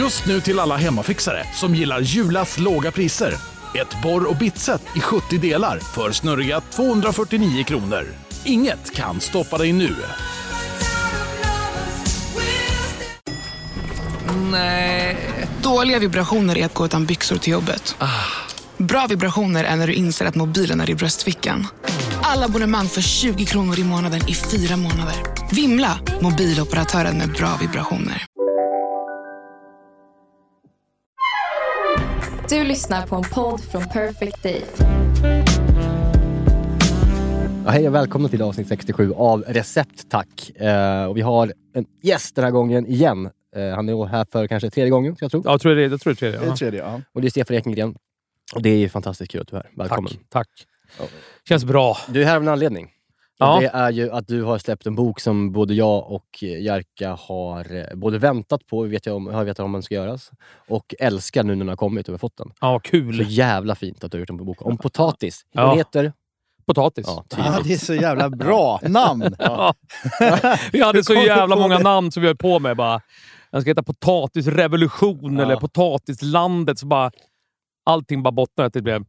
Just nu till alla hemmafixare som gillar Julas låga priser. Ett borr- och bitset i 70 delar för snurriga 249 kronor. Inget kan stoppa dig nu. Nej. Dåliga vibrationer är att gå utan byxor till jobbet. Bra vibrationer är när du inser att mobilen är i bröstfickan. Alla abonnemang för 20 kronor i månaden i 4 månader. Vimla, mobiloperatören med bra vibrationer. Du lyssnar på en podd från Perfect Day. Ja, hej och välkomna till avsnitt 67 av Recept, tack. Och vi har en gäst den här gången igen. Han är här för kanske 3:e gången, jag tror. Ja, jag tror det är tredje. Ja. Och det är Stefan Ekengren. Och det är fantastiskt kul att du är här. Välkommen. Tack. Ja. Känns bra. Du är här av en anledning. Ja. Det är ju att du har släppt en bok som både jag och Jerka har både väntat på, vi vet om den ska göras, och älskar nu när den har kommit och vi har fått den. Ja, kul. Så jävla fint att du har gjort en bok om potatis. Den heter... Potatis. Ja, det är så jävla bra namn. Ja. Vi hade så jävla många namn som vi höll på med. Bara, den ska heta Potatisrevolution eller Potatislandet. Så bara, allting bara bottnar att det blev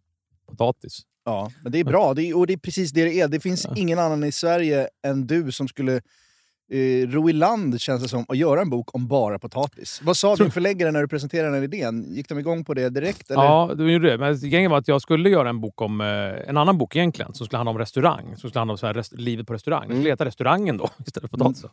potatis. Ja, men det är bra. Och det är precis det är. Det finns ingen annan i Sverige än du som skulle ro i land, känns det som, att göra en bok om bara potatis. Vad sa din förläggare när du presenterade den här idén? Gick de igång på det direkt? Eller? Ja, det gjorde det. Men grejen var att jag skulle göra en bok om en annan bok egentligen som skulle handla om restaurang. Som skulle handla om så här livet på restaurang. Jag skulle leta restaurangen då istället för potatis.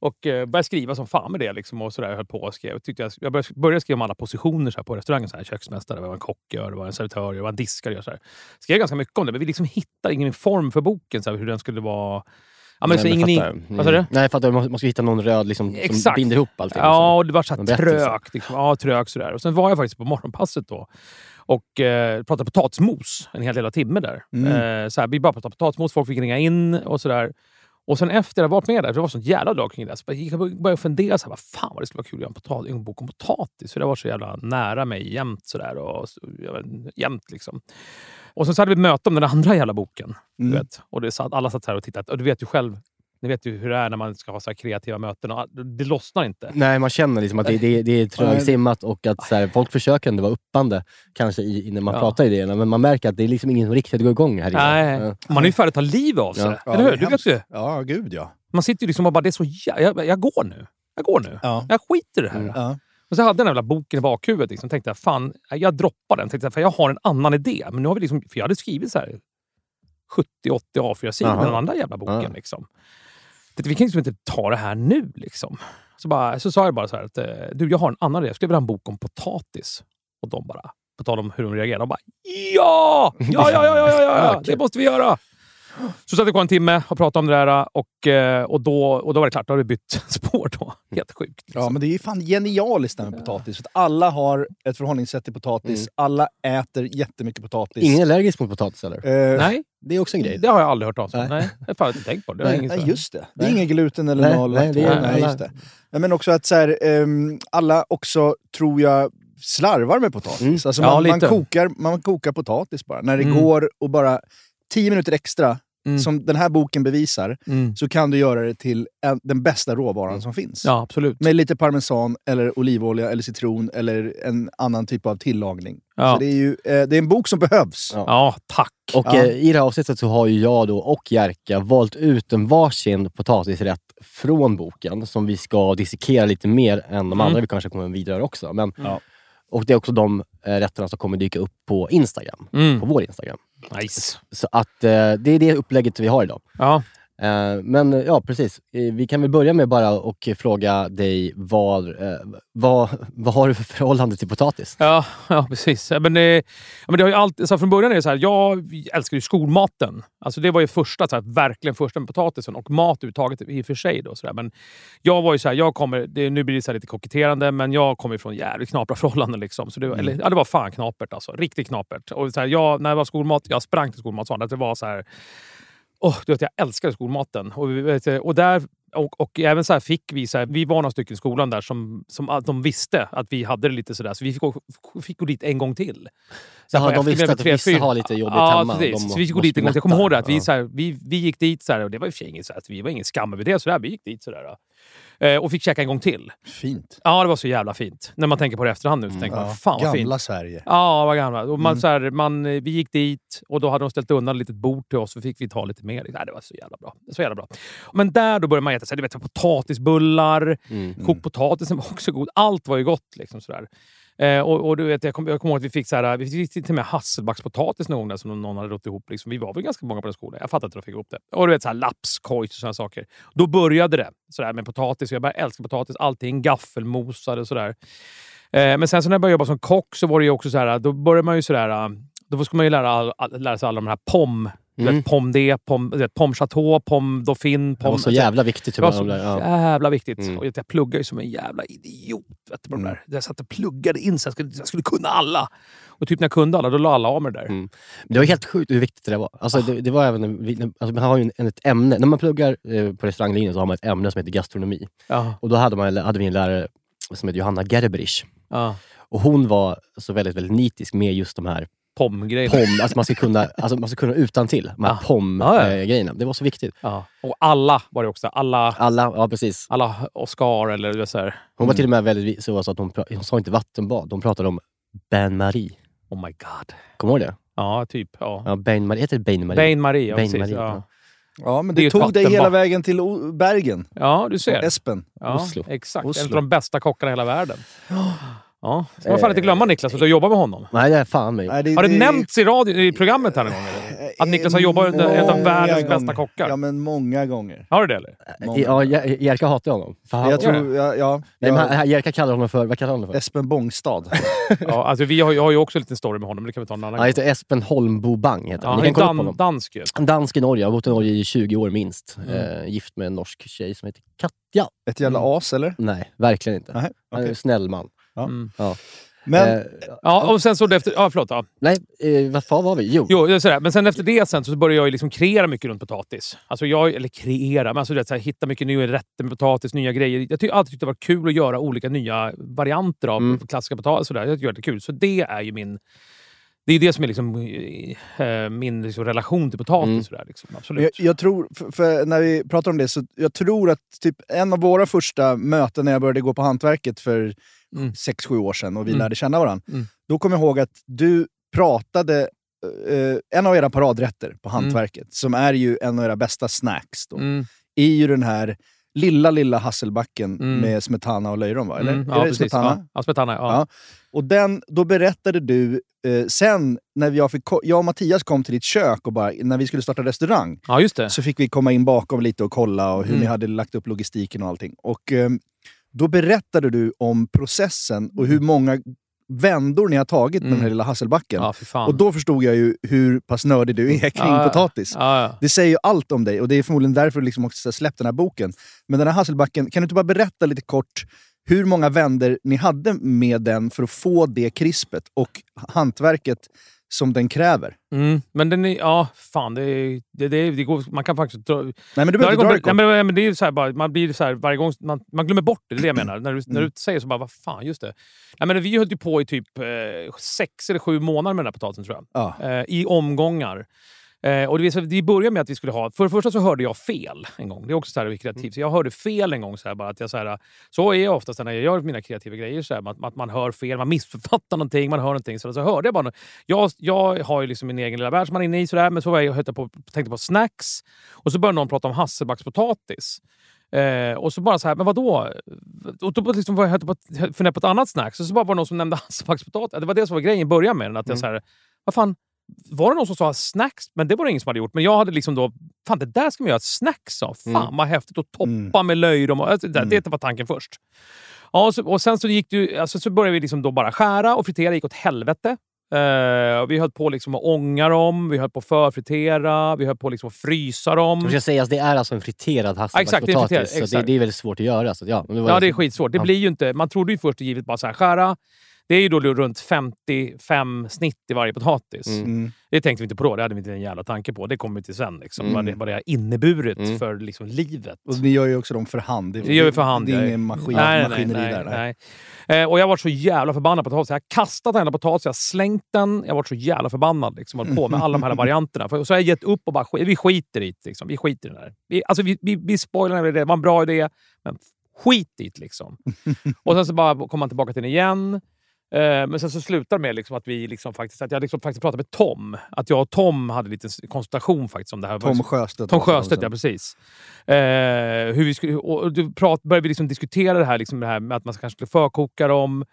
Och började skriva som fan med det liksom, och sådär höll på och skrev. Jag började skriva om alla positioner så här, på restaurangen. Så här, köksmästare, vad en kock gör, vad en servitör gör, vad en diskare gör. Så här. Skrev ganska mycket om det, men vi liksom hittade ingen form för boken så här, hur den skulle vara... Ja, men nej, jag fattar. Man ska hitta någon röd liksom, som binder ihop allting. Ja, och det var så här trögt. Liksom. Ja, trögt sådär. Och sen var jag faktiskt på morgonpasset då. Och pratade potatismos en hel del timme där. Såhär, vi bara pratade potatismos. Folk fick ringa in och sådär. Och sen efter jag varit med där, det var sån jävla drag kring det. Så jag började fundera så här, vad fan vad det skulle vara kul att göra en bok om potatis. För det var så jävla nära mig jämt sådär. Jämt liksom. Och sen så hade vi ett möte om den andra jävla boken. Du vet. Och det satt, alla satt här och tittade. Och du vet ju själv, ni vet ju hur det är när man ska ha så här kreativa möten. Och det lossnar inte. Nej, man känner liksom att det är trögsimmat. Och att så här, folk försöker ändå vara uppande. Kanske innan man pratar idéerna. Men man märker att det är liksom ingen som riktigt går igång här. Nej, man är ju färdig att ta liv av sig. Ja. Eller hur? Du vet ju. Ja, gud ja. Man sitter ju liksom och bara, det är så jag går nu. Ja. Jag skiter i det här. Ja. Och så hade den jävla boken i bakhuvudet. Liksom. Tänkte jag, fan, jag droppar den. Tänkte jag, för jag har en annan idé. Men nu har vi liksom, för jag hade skrivit så här 70-80 A4-sidor med den andra jävla boken. Liksom. Det, vi kan liksom inte ta det här nu. Liksom. Så sa jag bara så här, att du, jag har en annan idé. Jag skulle vilja ha en bok om potatis. Och de bara, på tal om hur de reagerar. De bara, ja, det måste vi göra. Så satt vi kvar en timme och pratade om det där och då var det klart, då hade vi bytt spår då. Helt sjukt. Liksom. Ja, men det är ju fan genialiskt med potatis. För att alla har ett förhållningssätt till potatis. Alla äter jättemycket potatis. Ingen allergisk mot potatis eller? Nej. Det är också en grej. Det har jag aldrig hört om. Nej. Jag har inte tänkt på det. Nej, just det. Det är ingen gluten eller något. Nej, just det. Men också att så här, alla också, tror jag, slarvar med potatis. Alltså man kokar potatis bara. När det går och bara... 10 minuter extra, som den här boken bevisar, så kan du göra det till den bästa råvaran som finns. Ja, absolut. Med lite parmesan, eller olivolja, eller citron, eller en annan typ av tillagning. Ja. Så det är ju det är en bok som behövs. Ja, tack. Och i det här avsnittet så har ju jag då och Jerka valt ut en varsin potatisrätt från boken, som vi ska dissekera lite mer än de andra. Vi kanske kommer vidare också. Men, och det är också de rätterna som kommer dyka upp på Instagram. På vår Instagram. Nice. Så att det är det upplägget vi har idag. Ja. Men ja, precis. Vi kan väl börja med bara och fråga dig vad har du för förhållande till potatis? Ja, precis. Men det har ju alltid, så från början är det så här, jag älskar ju skolmaten. Alltså det var ju första, så här, verkligen första med potatisen och mat uttaget i och för sig då, så där. Men jag var ju så här, nu blir det så här lite koketterande, men jag kommer ifrån jävligt knapra förhållanden liksom. Så det, det var fan knapert alltså, riktigt knapert. Och så här, när det var skolmat, jag sprang till skolmatsalen. Det var så här... du vet, jag älskade skolmaten. Och även så här fick vi så här, vi var några stycken i skolan där som att de visste att vi hade det lite sådär. Så vi fick gå dit en gång till. Så här, de visste att vissa har lite jobbigt hemma. Ja, så vi fick gå dit en gång till. Jag kommer ihåg det att vi gick dit så här, och det var ju inget så här, att vi var ingen skam över det, så där vi gick dit så där. och fick käka en gång till. Fint. Ja, det var så jävla fint. När man tänker på det efterhand nu så tänker man, fan vad fint. Gamla Sverige. Ja, vad gamla. Och man, så här, vi gick dit och då hade de ställt undan ett litet bord till oss och fick vi ta lite mer. Nej, det var så jävla bra. Så jävla bra. Men där då började man äta så här, du vet, potatisbullar, kokpotatisen var också god. Allt var ju gott liksom sådär. Och du vet, jag kommer ihåg att vi fick så här, vi fick till och med hasselbackspotatis någon som någon hade rott ihop liksom. Vi var väl ganska många på den skolan. Jag fattar inte hur de fick ihop det. Och du vet så här lapskojs och såna saker. Då började det så där med potatis och jag bara älskar potatis, allting gaffelmosade och så där. Men sen så när jag började jobba som kock så var det ju också så här, då började man ju så där, då skulle man ju lära sig alla de här pommes. Mm. Pom de, pom chateau, pom dauphin, pom. Det var så jävla viktigt. Det var så jävla viktigt. Och jag pluggade ju som en jävla idiot. Vet du, där. Jag satt och pluggade in så jag skulle kunna alla. Och typ när jag kunde alla, då la alla av mig där. Det var helt sjukt hur viktigt det var. Alltså, det var även alltså, man har ju ett ämne. När man pluggar på restauranglinjen så har man ett ämne som heter gastronomi. Och då hade vi en lärare som heter Johanna Gerbridge. Och hon var så väldigt, väldigt nitisk med just de här pomgrejer. Alltså man ska kunna utan till de här pomgrejerna. Det var så viktigt. Ja. Och alla var det också. Alla, ja precis. Alla Oskar eller det så här. Hon var till och med väldigt så att hon sa inte vattenbad. De pratade om bain-marie. Oh my god. Kommer du ihåg det? Ja, typ. Ja, bain-marie. Heter det bain-marie? Bain-marie, ja, precis. Ja, men det tog dig hela vägen till Bergen. Ja, du ser. Espen. Ja, Oslo. Exakt. Oslo. En av de bästa kockarna i hela världen. Ja, så man får inte glömma Niklas att jobba med honom. Nej, det är fan mig. Nej, har det nämnts i radio i programmet här någon gång eller? Att Niklas har jobbat under en av världens bästa kockar. Ja, men många gånger. Har du det eller? Många. Ja, Jerka hatar honom. Nej, men Jerka kallar honom för, vad kallar honom för? Espen Bångstad. Ja, alltså jag har ju också en liten story med honom, men det kan vi ta en annan gång. Han heter Espen Holmboe Bang heter han. Ni kan kolla på honom. Dansk i Norge. Jag har bott i Norge i 20 år minst. Gift med en norsk tjej som heter Katja. Ett jävla as eller? Nej, verkligen inte. Han är en snäll man. Ja. Ja. Men och sen så efter nej, vad fan var vi? Jo sådär. Men sen efter det sen så började jag ju liksom kreera mycket runt potatis. Alltså hitta mycket nya rätter med potatis, nya grejer. Jag tyckte alltid det var kul att göra olika nya varianter av klassiska potatis och där. Jag tycker det är kul. Så det är ju det som är liksom min liksom relation till potatis så där liksom. Absolut. Jag tror för när vi pratar om det så jag tror att typ en av våra första möten när jag började gå på hantverket för 6-7 år sedan och vi lärde känna varandra. Då kommer jag ihåg att du pratade en av era paradrätter på hantverket som är ju en av era bästa snacks då. Är ju den här lilla hasselbacken med smetana och löjrom va? Eller? Ja, precis. Smetana? Ja, smetana. Ja. Och då berättade du sen när jag och Mattias kom till ditt kök och bara, när vi skulle starta restaurang. Ja, just det. Så fick vi komma in bakom lite och kolla och hur ni hade lagt upp logistiken och allting. Och då berättade du om processen och hur många vändor ni har tagit med den här lilla hasselbacken. Ja, för fan. Och då förstod jag ju hur pass nördig du är kring potatis. Ja. Det säger ju allt om dig och det är förmodligen därför du liksom också släppt den här boken. Men den här hasselbacken, kan du inte bara berätta lite kort hur många vändor ni hade med den för att få det krispet och hantverket som den kräver. Men den är, det går, man kan faktiskt men det är så här bara, man blir så här varje gång man glömmer bort det jag menar när du säger så bara vad fan just det. Nej men vi höll ju på i typ 6 eller 7 månader med den här potatisen tror jag. I omgångar. Och det började med att vi skulle ha, för det första så hörde jag fel en gång, det är också så här kreativt, så jag hörde fel en gång så här bara att jag så är jag oftast när jag gör mina kreativa grejer så här, att man hör fel, man missförfattar någonting, man hör någonting så hörde jag bara jag har ju liksom min egen lilla värld som man är inne i så där, men så var jag tänkte på snacks och så började någon prata om hasselbackspotatis. Och så bara så här, men vadå? Och då liksom var jag funderade på ett annat snacks och så bara var någon som nämnde hasselbackspotatis, det var det som var grejen började med att jag så här, vad fan var det någon som sa snacks? Men det var det ingen som hade gjort. Men jag hade liksom då, fan det där ska man göra snacks av. Fan vad häftigt att toppa med löjrom. Det var tanken först. Ja, och sen så gick det ju, alltså, så började vi liksom då bara skära och fritera. Det gick åt helvete. Vi höll på liksom att ånga dem, vi höll på att förfritera, vi höll på liksom att frysa dem. Det ska sägas, det är alltså en friterad hasselbackspotatis. Exakt. Så det är väldigt svårt att göra. Så det är skitsvårt. Det blir ju inte, man trodde ju först givet bara så här skära. Det är ju då runt 55 snitt i varje potatis. Det tänkte vi inte på då. Det hade vi inte en jävla tanke på. Det kommer vi till sen. Liksom. Vad det har inneburit för liksom, livet. Och ni gör ju också dem för hand. Det gör vi för hand. Det är ingen maskineri där. Nej. Och jag var så jävla förbannad på potatis. Jag har kastat hela potatis. Jag har slängt den. Jag var så jävla förbannad. Liksom, hållit på med alla de här varianterna. Så jag har gett upp och bara vi skiter i det. Liksom. Vi skiter i det där. Vi spoilar det. Det var en bra idé. Men skitigt liksom. Och sen så bara kom man tillbaka till den igen. Men sen så slutar med liksom att vi liksom faktiskt, att jag liksom faktiskt pratade med Tom. Att jag och Tom hade lite konsultation faktiskt om det här. Tom Sjöstedt, ja precis. Hur vi skulle, och började vi liksom diskutera det här med att man kanske skulle förkoka dem.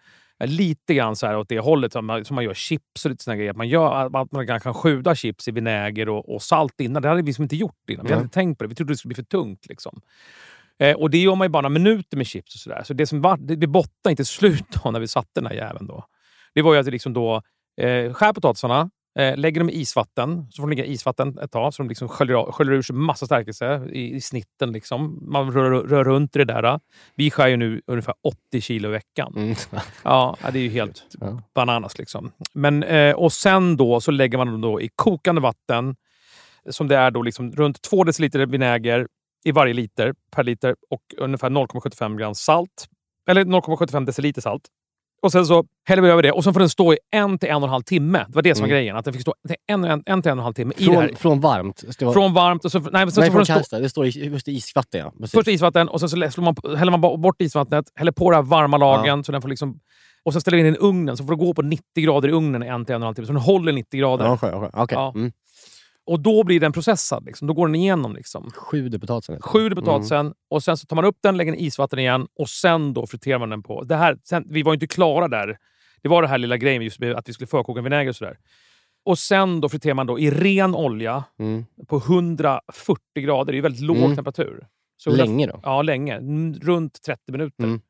Lite grann så här åt det hållet som man gör chips och lite sådana grejer. Att man kan skjuta chips i vinäger och salt innan. Det hade vi liksom inte gjort innan. Vi hade inte tänkt på det. Vi trodde det skulle bli för tungt liksom. Och det gör man ju bara minuter med chips och sådär. Så det som var, det bottnade inte slut då när vi satte den här jäveln då. Det var ju att det liksom då skär potatisarna, lägger dem i isvatten. Så får de ligga i isvatten ett tag. Så de liksom sköljer ur sig massa stärkelse i snitten liksom. Man rör runt det där. Vi skär ju nu ungefär 80 kilo i veckan. Mm. Ja, det är ju helt bananas liksom. Men, och sen då så lägger man dem då i kokande vatten. Som det är då liksom runt 2 deciliter vinäger i varje liter, per liter, och ungefär 0,75 gram salt. Eller 0,75 deciliter salt. Och sen så häller vi över det. Och sen får den stå i 1 till 1,5 timme. Det var det som var grejen. Att den fick stå till 1 till 1,5 timme. Från varmt? Från varmt. Och så, nej, från kasta. Det står just i isvatten. Ja. Först i isvatten. Och sen så häller man bort isvattnet. Häller på det här varma lagen. Ja. Så den får liksom... Och sen ställer vi in den i ugnen. Så får det gå på 90 grader i ugnen i 1 till 1,5 timme. Så den håller 90 grader. Ja, okay. Ja. Mm. Och då blir den processad liksom. Då går den igenom liksom. Sjuder potatisen. Och sen så tar man upp den, lägger den i isvatten igen. Och sen då friterar man den på. Det här, sen, vi var ju inte klara där. Det var det här lilla grejen just med att vi skulle förkoka en vinäger och sådär. Och sen då friterar man då i ren olja. På 140 grader. Det är ju väldigt låg temperatur. Så länge då? Ja, länge. Runt 30 minuter.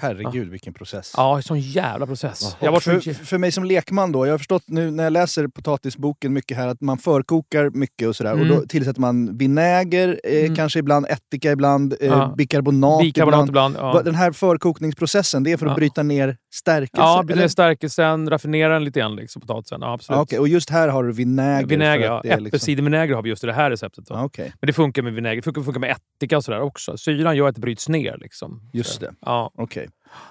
Herregud, vilken process. Ja, sån jävla process. Jag var för mig som lekman då, jag har förstått nu när jag läser potatisboken mycket här att man förkokar mycket och sådär. Och då tillsätter man vinäger, kanske ibland ättika, ibland bikarbonat ibland. Ja. Den här förkokningsprocessen, det är för att bryta ner stärkelsen? Ja, bryta ner stärkelsen, raffinera den lite grann liksom, potatisen. Ja, absolut. Ah, okay. Och just här har du vinäger ja. Äppelsidervinäger har vi just i det här receptet då. Ah, okay. Men det funkar med vinäger, det funkar med ättika och sådär också. Syran gör att det bryts ner liksom. Just det. Ja, okej.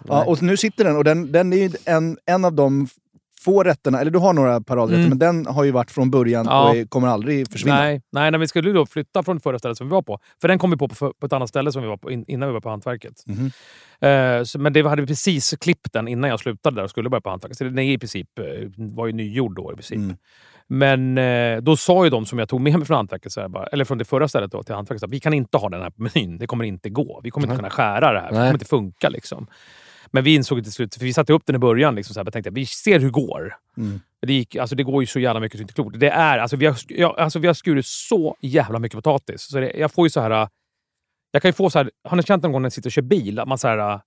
Ja, och nu sitter den, och den är ju en av de få rätterna, eller du har några paradrätter, men den har ju varit från början och kommer aldrig försvinna. Nej, när vi skulle då flytta från förra stället som vi var på, för den kom vi på ett annat ställe som vi var på innan vi var på hantverket. Men det hade vi precis klippt den innan jag slutade där och skulle börja på hantverket. Så den är i princip, var ju nygjord då i princip. Men då sa ju de som jag tog med mig från hantverket, så här, bara, eller från det förra stället då till hantverket, vi kan inte ha den här på menyn, det kommer inte gå. Vi kommer inte kunna skära det här, det kommer inte funka liksom. Men vi insåg till slut, för vi satte upp den i början liksom, så här, jag tänkte, vi ser hur det går. Det går ju så jävla mycket så inte klokt. Det är, vi har skurit så jävla mycket potatis. Så det, jag får ju så här, jag kan ju få så här, har ni känt någon gång när jag sitter och kör bil, att man så här...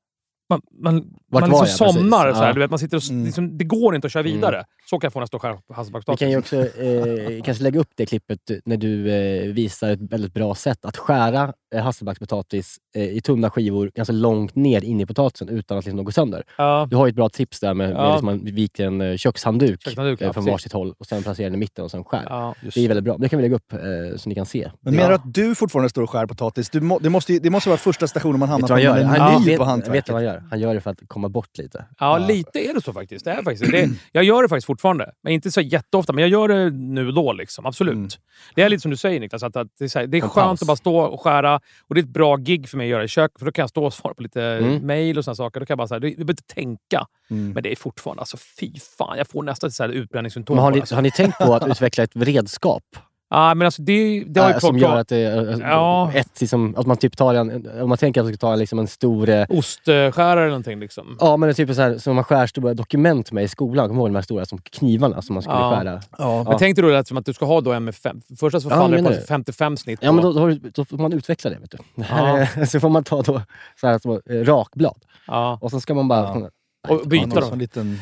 Man liksom somnar så här, du vet, man sitter och liksom, det går inte att köra vidare. Så kan jag få en stor halsbackspotatis. Vi kan ju också kanske lägga upp det klippet när du visar ett väldigt bra sätt att skära hasselbackspotatis i tunna skivor ganska långt ner in i potatisen utan att liksom gå sönder. Du har ju ett bra tips där med liksom man viker en kökshandduk från varsitt håll och sen placerar den i mitten och sen skär. Det är väldigt bra. Det kan vi lägga upp så ni kan se. Men menar att du fortfarande står och skär potatis? Det måste vara första stationen man hamnar på. Han är på hantverket. Han gör det för att komma bort lite. Ja, lite är det så faktiskt. Jag gör det faktiskt fortfarande. Men inte så jätteofta. Men jag gör det nu då liksom. Absolut. Det är lite som du säger, Niklas. Att det är skönt att bara stå och skära. Och det är ett bra gig för mig att göra i kök. För då kan jag stå och svara på lite mejl och såna saker. Då kan jag bara så här, du behöver inte tänka. Men det är fortfarande, alltså fy fan. Jag får nästan så här utbränningssymptom. Har ni tänkt på att utveckla ett redskap? Ja, men alltså det har ju som gör att det att man typ tar om man tänker att man ska ta liksom en stor ostskärare eller någonting liksom. Ja, men det är typ så här som man skär stora dokument med i skolan, kommer ihåg de här stora som knivarna som man skulle skära. Ja. Men tänkte du att du ska ha då en med 5 första så faller det på 55 snitt. Ja, men då får man utveckla det, vet du. Så får man ta då så här som rakblad. Ja. Och så ska man bara och byta dem.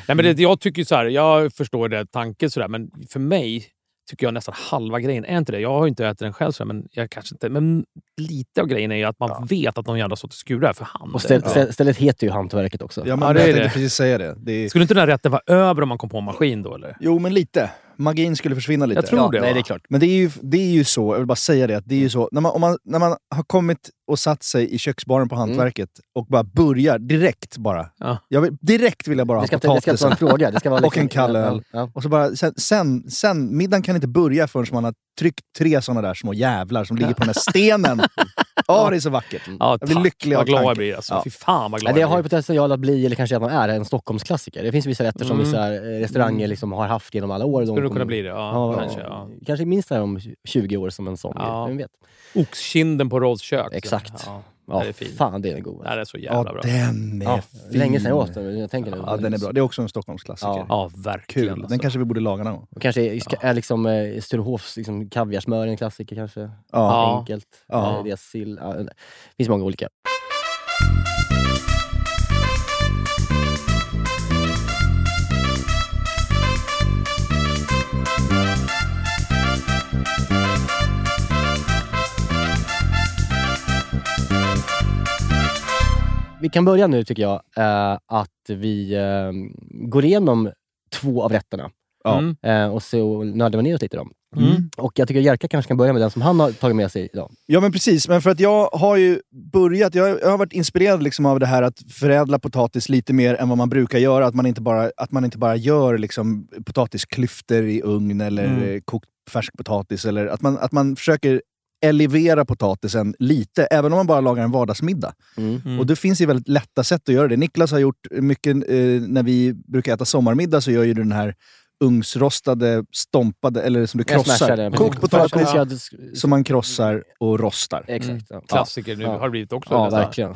Nej, men jag tycker så här, jag förstår det tanken så där, men för mig tycker jag nästan halva grejen är inte det. Jag har ju inte ätit den själv, men jag kanske inte. Men lite av grejen är ju att man vet att någon jävla sorts skur är för hand. Och stället heter ju hantverket också. Ja, men det är det. Precis säga det. Skulle inte den här rätten vara över om man kom på en maskin då, eller? Jo, men lite. Magin skulle försvinna lite. Jag tror det är klart. Men det är ju så, jag vill bara säga det, att det är ju så. När man har kommit och satt sig i köksbaren på Hantverket och bara börjar direkt bara. Ja. Jag vill bara ha potatis. Det ska inte vara en fråga. Det ska vara liksom, och en kall öl. Ja. Och så bara, sen middagen kan inte börja förrän man har tryckt 3 sådana där små jävlar som ligger på den här stenen. Ja, det är så vackert. Ja, jag blir lycklig och glad jag blir. Alltså. Ja. Fy fan vad glad jag blir. Det har ju potential att bli, eller kanske att man är en Stockholmsklassiker. Det finns vissa rätter som vissa restauranger liksom har haft genom alla år. Skulle du kunna bli det? Ja, kanske. Ja. Kanske minst här om 20 år som en sån. Ja. Vem vet. Oxkinden på Rolls kök. Exakt. Ja. Ja, det fan, det är en god. Det är så jävla bra. Den är fin. Länge sedan jag åt den. Jag tänker det. Ja, den är bra. Det är också en Stockholmsklassiker. Ja, verkligen. Kul. Alltså. Den kanske vi borde laga någon gång. Och kanske är liksom Sturehofs liksom, kaviarsmör en klassiker kanske. Ja. Enkelt. Ja. Det sill. Ja, det finns många olika. Vi kan börja nu tycker jag att vi går igenom 2 av rätterna och så nördar vi ner oss lite dem. Mm. Och jag tycker Jerka kanske kan börja med den som han har tagit med sig idag. Ja men precis, men för att jag har ju börjat, jag har varit inspirerad liksom av det här att förädla potatis lite mer än vad man brukar göra. Att man inte bara gör liksom potatisklyftor i ugn eller kokt färsk potatis eller att man försöker elevera potatisen lite, även om man bara lagar en vardagsmiddag. Och det finns ju väldigt lätta sätt att göra det. Niklas har gjort mycket, när vi brukar äta sommarmiddag så gör ju den här ugnsrostade, stompade, eller som du krossar. Kokt potatis som man krossar och rostar. Exakt. Klassiker nu har det blivit också. Ja, verkligen.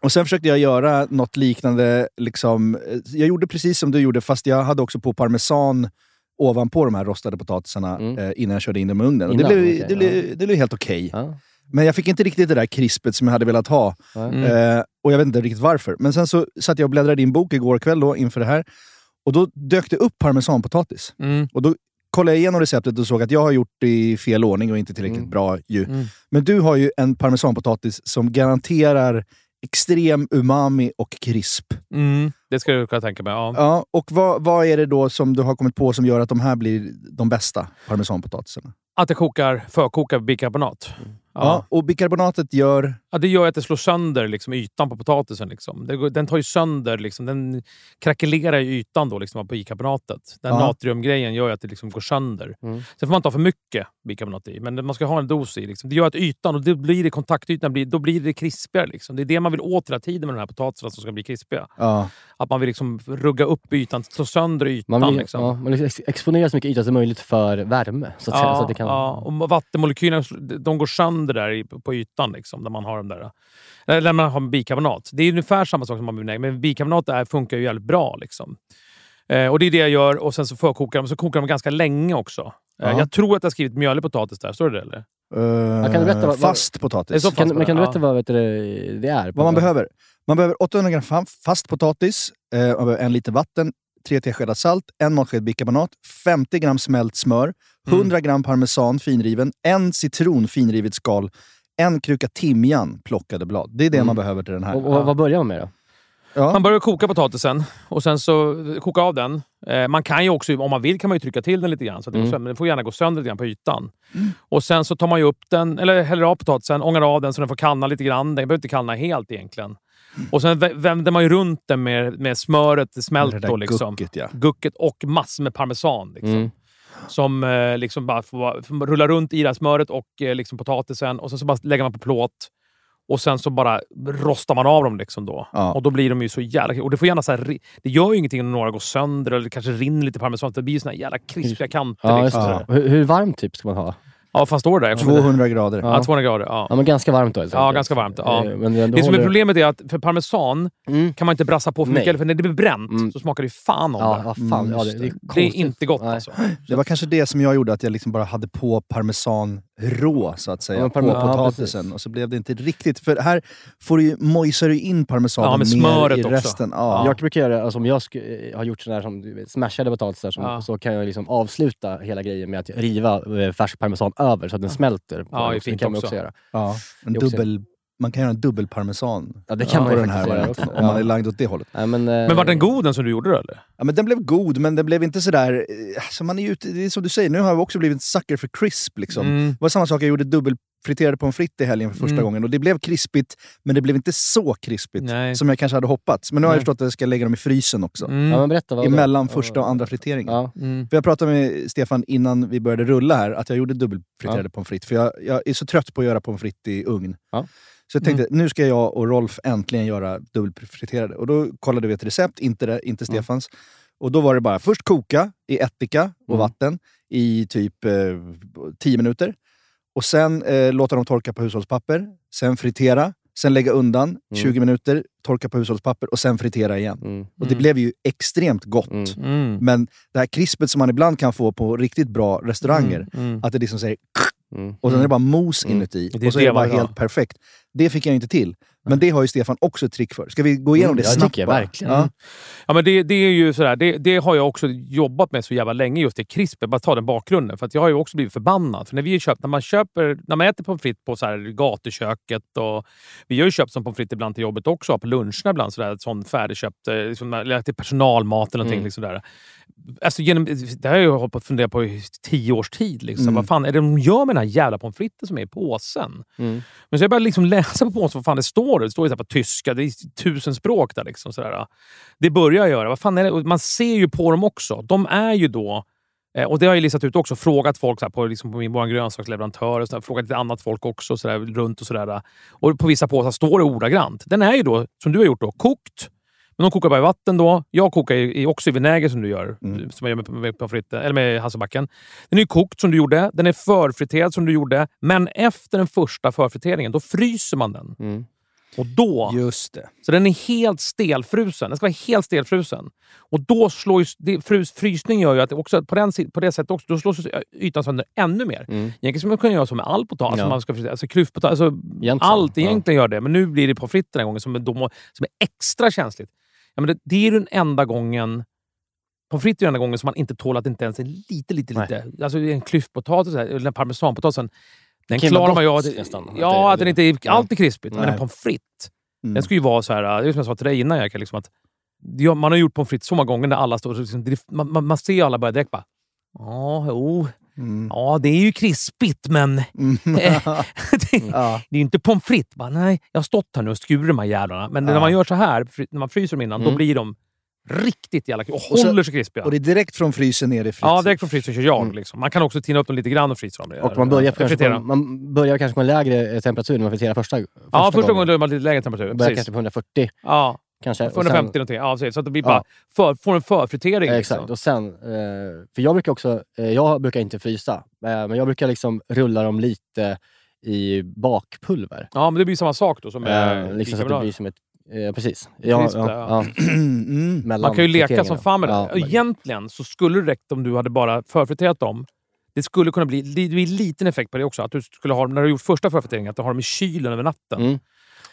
Och sen försökte jag göra något liknande liksom, jag gjorde precis som du gjorde fast jag hade också på parmesan ovanpå de här rostade potatisarna innan jag körde in dem i ugnen. Det blev helt okej. Ja. Men jag fick inte riktigt det där krispet som jag hade velat ha. Och jag vet inte riktigt varför. Men sen så satt jag och bläddrade i en bok igår kväll då, inför det här. Och då dök det upp parmesanpotatis. Och då kollade jag igenom receptet och såg att jag har gjort det i fel ordning och inte tillräckligt bra ju. Men du har ju en parmesanpotatis som garanterar extrem umami och krisp. Det ska du kunna tänka mig. Ja, och vad är det då som du har kommit på som gör att de här blir de bästa parmesanpotatisarna? Att jag förkokar bikarbonat. Ja, och bikarbonatet gör... Ja, det gör att det slår sönder liksom, ytan på potatisen. Liksom. Den tar ju sönder, liksom, den krackelerar ju ytan då, liksom, på bikarbonatet. Den natriumgrejen gör att det liksom, går sönder. Sen får man ta för mycket bikarbonat i, men man ska ha en dos i. Liksom. Det gör att ytan, och det blir det kontaktytan, då blir det krispigare. Liksom. Det är det man vill åt hela tiden med de här potatisarna som ska bli krispiga. Att man vill liksom, rugga upp ytan, slå sönder ytan. Man vill liksom. Man vill exponera så mycket yta som möjligt för värme. Så att säga, så att det kan... och vattenmolekylerna, de går sönder där på ytan liksom, där man har de där, eller man har bikarbonat. Det är ungefär samma sak som man benägger, men bikarbonat funkar ju jävligt bra liksom. Och det är det jag gör, och sen så förkokar de, så kokar de ganska länge också. Jag tror att jag har skrivit mjölig potatis där, står det eller? Kan du berätta vad fast potatis? Kan du berätta vad det är? Vad man behöver? Man behöver 800 gram fast potatis, 1 liter vatten, 3 teskedar salt, 1 matsked bikarbonat, 50 gram smält smör, 100 gram parmesan finriven, 1 citron finrivet skal, 1 kruka timjan plockade blad. Det är det man behöver till den här. Och vad börjar man med då? Ja. Man börjar koka potatisen och sen så koka av den. Man kan ju också, om man vill kan man ju trycka till den lite grann så att den, men den får gärna gå sönder lite grann på ytan. Och sen så tar man ju upp den, eller häller av potatisen, ångar av den så den får kallna lite grann. Den behöver inte kallna helt egentligen. Och sen vänder man ju runt den med smöret smält och liksom gucket, gucket och massor med parmesan liksom. Som liksom bara får rulla runt i det här smöret och liksom potatisen, och sen så bara lägger man på plåt och sen så bara rostar man av dem liksom då. Och då blir de ju så jävla, och det får gärna så här, det gör ju ingenting om några går sönder eller kanske rinner lite parmesan, det blir ju såna jävla krispiga kanter liksom. Hur varmt typ ska man ha? Ja, fast står det. 200 grader. Ja, 200 grader. Ja, men ganska varmt då. Ja, ganska varmt. Ja. Men det som är problemet är att för parmesan kan man inte brassa på för mycket. Eller för när det blir bränt så smakar det ju fan av det. Ja, fan. Ja, det är inte gott alltså. Det var kanske det som jag gjorde, att jag liksom bara hade på parmesan rå så att säga, på potatisen. Och så blev det inte riktigt, för här får du ju, mojsar du in parmesanen med smöret i resten. Jag brukar göra, alltså, om jag har gjort sådana här som smashade potatisar så kan jag liksom avsluta hela grejen med att riva färsk parmesan över så att den smälter. Ja, det kan man också göra. Ja, en dubbel, man kan göra en dubbel parmesan. Ja, det kan man den här göra också. Om man är lagd åt det hållet. Ja, men var den god den som du gjorde då, eller? Ja, men den blev god, men den blev inte sådär... Alltså man är ute, det är som du säger, nu har jag också blivit en sucker för crisp liksom. Det var samma sak jag gjorde dubbel friterade pommes frites i helgen för första gången. Och det blev krispigt, men det blev inte så krispigt som jag kanske hade hoppats. Men nu har jag förstått att jag ska lägga dem i frysen också. Ja, men berätta, vad emellan det? Första och andra friteringen. Ja. För jag pratade med Stefan innan vi började rulla här att jag gjorde dubbelfriterade pommes frites. För jag är så trött på att göra pommes frites i ugn. Ja. Så jag tänkte, nu ska jag och Rolf äntligen göra dubbelfriterade. Och då kollade vi ett recept, inte Stefans. Och då var det bara först koka i ättika och vatten i typ 10 minuter. Och sen låta dem torka på hushållspapper. Sen fritera. Sen lägga undan 20 minuter. Torka på hushållspapper och sen fritera igen. Och det blev ju extremt gott. Men det här krispet som man ibland kan få på riktigt bra restauranger. Att det liksom säger... Och sen är det bara mos inuti. Och så är det bara helt perfekt. Det fick jag inte till. Men det har ju Stefan också ett trick för. Ska vi gå igenom det snabbt? Verkligen. Ja, men det är ju sådär. Det har jag också jobbat med så jävla länge. Just det krispet. Bara ta den bakgrunden. För att jag har ju också blivit förbannad. För när vi köpt, när man äter pommes frites på så här gatuköket. Och vi har ju köpt som pommes frites ibland till jobbet också. På luncherna ibland. Sån färdigköpt. Liksom, till personalmat eller någonting. Liksom där. Alltså, det har jag ju hållit på att fundera på i 10 års tid. Liksom. Vad fan är det de gör med den här jävla pommes frites som är i påsen? Men så jag började liksom läsa på påsen. Vad fan det står. Det står ju på tyska, det är 1000 språk där liksom sådär. Det börjar jag göra. Vad fan är det? Man ser ju på dem också. De är ju då, och det har jag listat ut också, frågat folk såhär, på min barn grönsaksleverantör och sådär, frågat lite annat folk också sådär, runt och sådär. Och på vissa påsar står det ordagrant. Den är ju då, som du har gjort då, kokt. Men de kokar bara i vatten då. Jag kokar också i vinäger som du gör. Som jag gör med hasselbacken. Den är ju kokt som du gjorde. Den är förfriterad som du gjorde. Men efter den första förfriteringen, då fryser man den. Och då, just det. Så den är helt stelfrusen. Den ska vara helt stelfrusen. Och då slår ju, frysning gör ju att också på det sättet också, då slås ytan sönder ännu mer. Egentligen som man kan göra så med all potatis, man ska frita, alltså klyftpotatis, alltså allt egentligen gör det. Men nu blir det på fritt den här gången som är extra känsligt. Ja, men det är den enda gången på fritt den enda gången som man inte tål att inte ens en lite. Alltså en klyftpotatis eller parmesanpotatisen. Den klarar man ju att den inte är alltid krispigt. Men en pommes frites. Den ska ju vara så här, det är som jag sa till dig innan jag kan liksom att man har gjort pommes frites så många gånger där alla står liksom, man ser alla börja direkt bara. Ja, det är ju krispigt men det är ju inte pommes frites. Nej, jag har stått här nu och skurit de här jävlarna. Men när man gör så här, när man fryser dem innan, då blir de riktigt jävla krispiga. Och håller sig krispiga. Och det är direkt från frysen ner i frysen. Ja, direkt från frysen kör jag. Liksom. Man kan också tina upp dem lite grann och frysa dem. Och man börjar kanske med en lägre temperatur när man friterar första gången. Då är man lite lägre temperatur. Börjar kanske på 140. Ja, kanske. 150 någonting. Ja, precis. Så att det blir bara får en förfritering. Exakt. Liksom. Och sen, för jag brukar också, jag brukar inte frysa. Men jag brukar liksom rulla dem lite i bakpulver. Ja, men det blir samma sak då. Som liksom så att det blir som ett precis. Man kan ju leka som fan med det. Egentligen så skulle det räckt om du hade bara förfriterat dem. Det skulle kunna bli en liten effekt på det också. Att du skulle ha, när du gjort första förfriteringen, att du har dem i kylen över natten.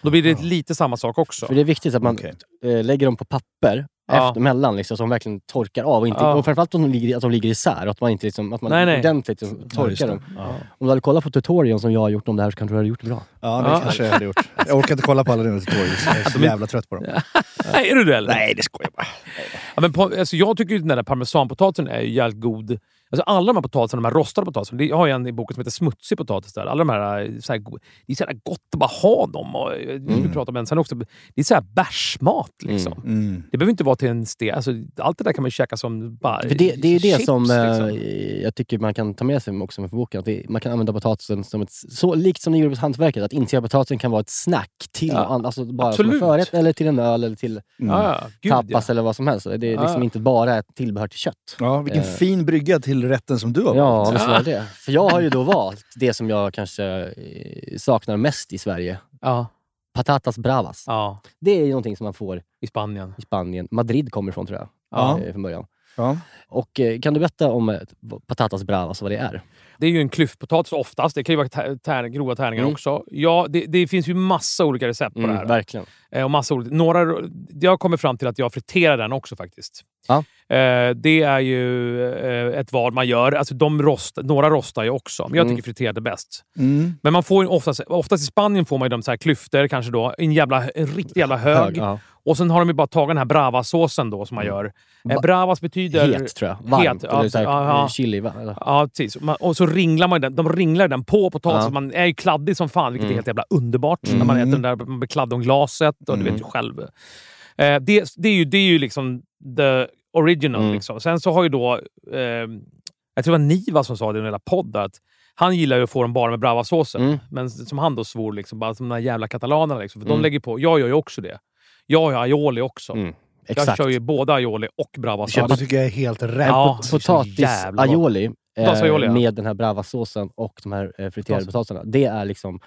Då blir det lite samma sak också. För det är viktigt att man lägger dem på papper eftermellan, liksom, så de verkligen torkar av. Och, inte, och framförallt att de ligger isär. Att man inte liksom, att man ordentligt liksom, torkar dem. Om du hade kollat på tutorialen som jag har gjort om det här så kanske du hade gjort det bra. Ja, det kanske jag hade gjort. Jag orkar inte kolla på alla dina tutorials. Jag är så jävla trött på dem. Är du det eller? Nej, det skojar bara. Ja, men alltså, jag tycker ju den där parmesanpotatisen är ju jävligt god. Alltså alla de här potatisarna, de här rostade potatisarna, jag har ju en i boken som heter Smutsig potatis där. Alla de här, så här det är så här gott att bara ha dem. Och, vi pratar om en sen också. Det är så här bärsmat liksom. Det behöver inte vara till en stek. Alltså, allt det där kan man käka som bara för det är chips, det som liksom. Jag tycker man kan ta med sig också med boken. Att man kan använda potatisen som ett, så likt som det gjorde på hantverket. Att inse att potatisen kan vara ett snack till alltså bara som en förrätt eller till en öl eller till tapas eller vad som helst. Det är liksom inte bara ett tillbehör till kött. Ja, vilken fin brygga till rätten som du har. Ja, det var det. För jag har ju då valt det som jag kanske saknar mest i Sverige. Ja. Patatas bravas. Ja. Det är ju någonting som man får i Spanien. Madrid kommer ifrån tror jag. Ja. Från början. Ja. Och kan du berätta om patatas bravas, vad det är? Det är ju en klyftpotatis oftast. Det kan ju vara grova tärningar också. Ja, det finns ju massa olika recept på det här. Verkligen. Och massa olika. Jag kommer fram till att jag friterar den också faktiskt. Ja. Det är ju ett val man gör. Alltså några rostar ju också. Men jag tycker friterade är bäst. Men man får ju oftast i Spanien får man ju de så här klyftor kanske då. En riktig jävla hög. Ja. Och sen har de ju bara tagit den här bravasåsen då som man gör. Bravas betyder... Het tror jag. Varmt. Eller så här, chili. Ja, precis. Och så så ringlar man den. De ringlar den på potatisen. Ja. Man är ju kladdig som fan, vilket är helt jävla underbart. När man äter den där, man blir kladdig om glaset. Och du vet ju själv. Det är ju liksom the original. Liksom. Sen så har ju då... jag tror det var Niva som sa det i en hela podd att han gillar ju att få dem bara med bravasåsen. Men som han då svor liksom, bara som de där jävla katalanerna liksom. För de lägger på, jag gör ju också det. Jag gör aioli också. Exakt. Jag kör ju både aioli och bravasås. Det tycker jag är helt rätt. Ja, potatis aioli med den här bravasåsen och de här friterade potatisarna. Det är liksom,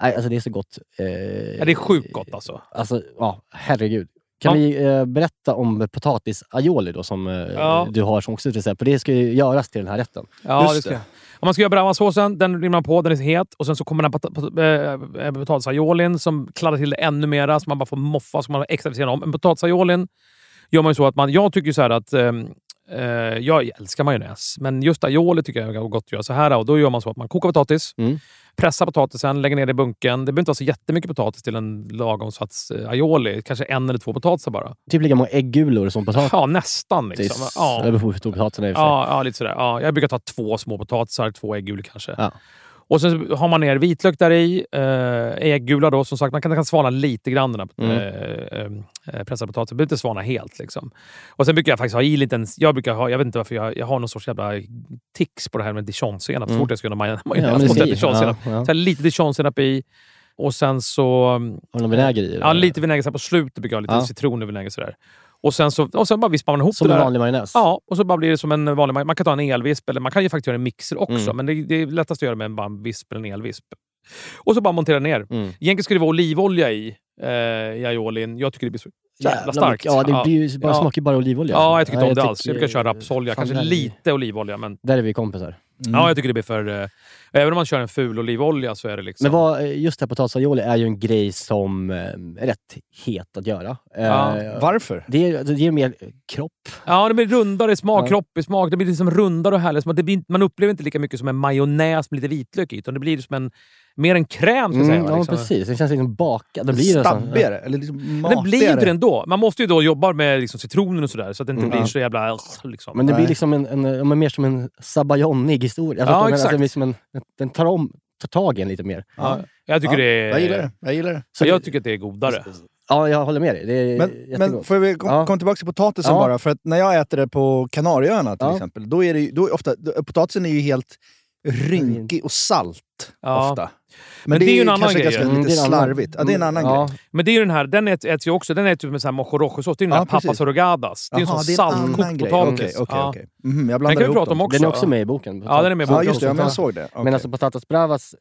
alltså det är så gott. Det är sjukt gott alltså. Alltså, ja, herregud. Kan vi berätta om potatis aioli då som du har som också ett recept? För det ska ju göras till den här rätten. Ja, just det ska. Om man ska göra bravasåsen, den rimmar man på, den är het. Och sen så kommer den potatisaiolin som kladdar till det ännu mera. Så man bara får moffa, så man har extra vid sidan om. En potatisaiolin gör man ju så att man... Jag tycker ju så här att... jag älskar majonnäs. Men just aioli tycker jag är gott att göra så här. Och då gör man så att man kokar potatis. Pressar potatisen, lägger ner det i bunken. Det behöver inte vara så jättemycket potatis till en lagom sats aioli. Kanske 1 eller 2 potatisar bara. Typ lika många ägggulor som potatis. Ja, nästan liksom. Ja. Jag behöver stor potatis. Ja, lite sådär. Ja, jag brukar ta 2 små potatisar, 2 ägggulor kanske. Ja. Och sen har man ner vitlök där i. Äggula då, som sagt. Man kan svalna lite grann den här pressade potatis. Det behöver inte svalna helt liksom. Och sen brukar jag faktiskt ha i lite en... Jag vet inte varför jag har någon sorts jävla tics på det här med dijonsenap. Så fort jag ska göra majonnäs. Så lite dijonsenap i. Och sen så... Har någon vinäger i? Ja, lite vinäger. Sen på slutet brukar jag ha lite citron och vinäger sådär. Och sen bara vispar man ihop som det där. Som en vanlig majonnäs? Ja, och så bara blir det som en vanlig majonnäs. Man kan ta en elvisp, eller man kan ju faktiskt göra en mixer också. Men det är lättast att göra med en visp eller en elvisp. Och så bara montera ner. Egentligen skulle det vara olivolja i aiolin. Jag tycker det blir så jävla starkt. Ja, det blir ju bara smakar bara olivolja. Ja, jag tycker inte om det alls. Jag brukar köra rapsolja, kanske lite olivolja. Men... Där är vi kompisar. Ja, jag tycker det blir för... Även om man kör en ful olivolja så är det liksom... Men just det här potatisaioli är ju en grej som är rätt het att göra. Ja. Varför? Det ger mer kropp. Ja, det blir rundare i smak, kropp i smak. Det blir liksom rundare och härligt. Man upplever inte lika mycket som en majonnäs med lite vitlök i. Utan det blir som en... Mer en kräm, ska säga. Ja, liksom. Precis. Det känns liksom bakad. Det blir stabbigare, eller liksom matigare. Det blir ju inte det ändå. Man måste ju då jobba med liksom citronen och sådär. Så att det inte blir så jävla... Liksom. Men det blir liksom en mer som en sabayonig historia. Ja, exakt. Den tar tag i en lite mer. Ja. Jag tycker det är... Jag gillar det. Så jag tycker att det är godare. Ja, jag håller med dig. Det är men får vi komma tillbaka till potatisen bara? För att när jag äter det på Kanarieöarna till exempel, då är det ju ofta... Potatisen är ju helt... rynkig och salt ofta. Men det är ju en annan grej. Ganska lite slarvigt. Ja, det är en annan grej. Men det är ju den här, den äts ju också, den är typ med så här mochorojosås. Det är ju den här papas arrogadas. Det är ju en sån saltkokt potatis. Okej. Jag blandar ihop dem. Den är också med i boken. Ja, den är med i boken. Ja, just det. Jag såg det. Okay. Men alltså patatas bravas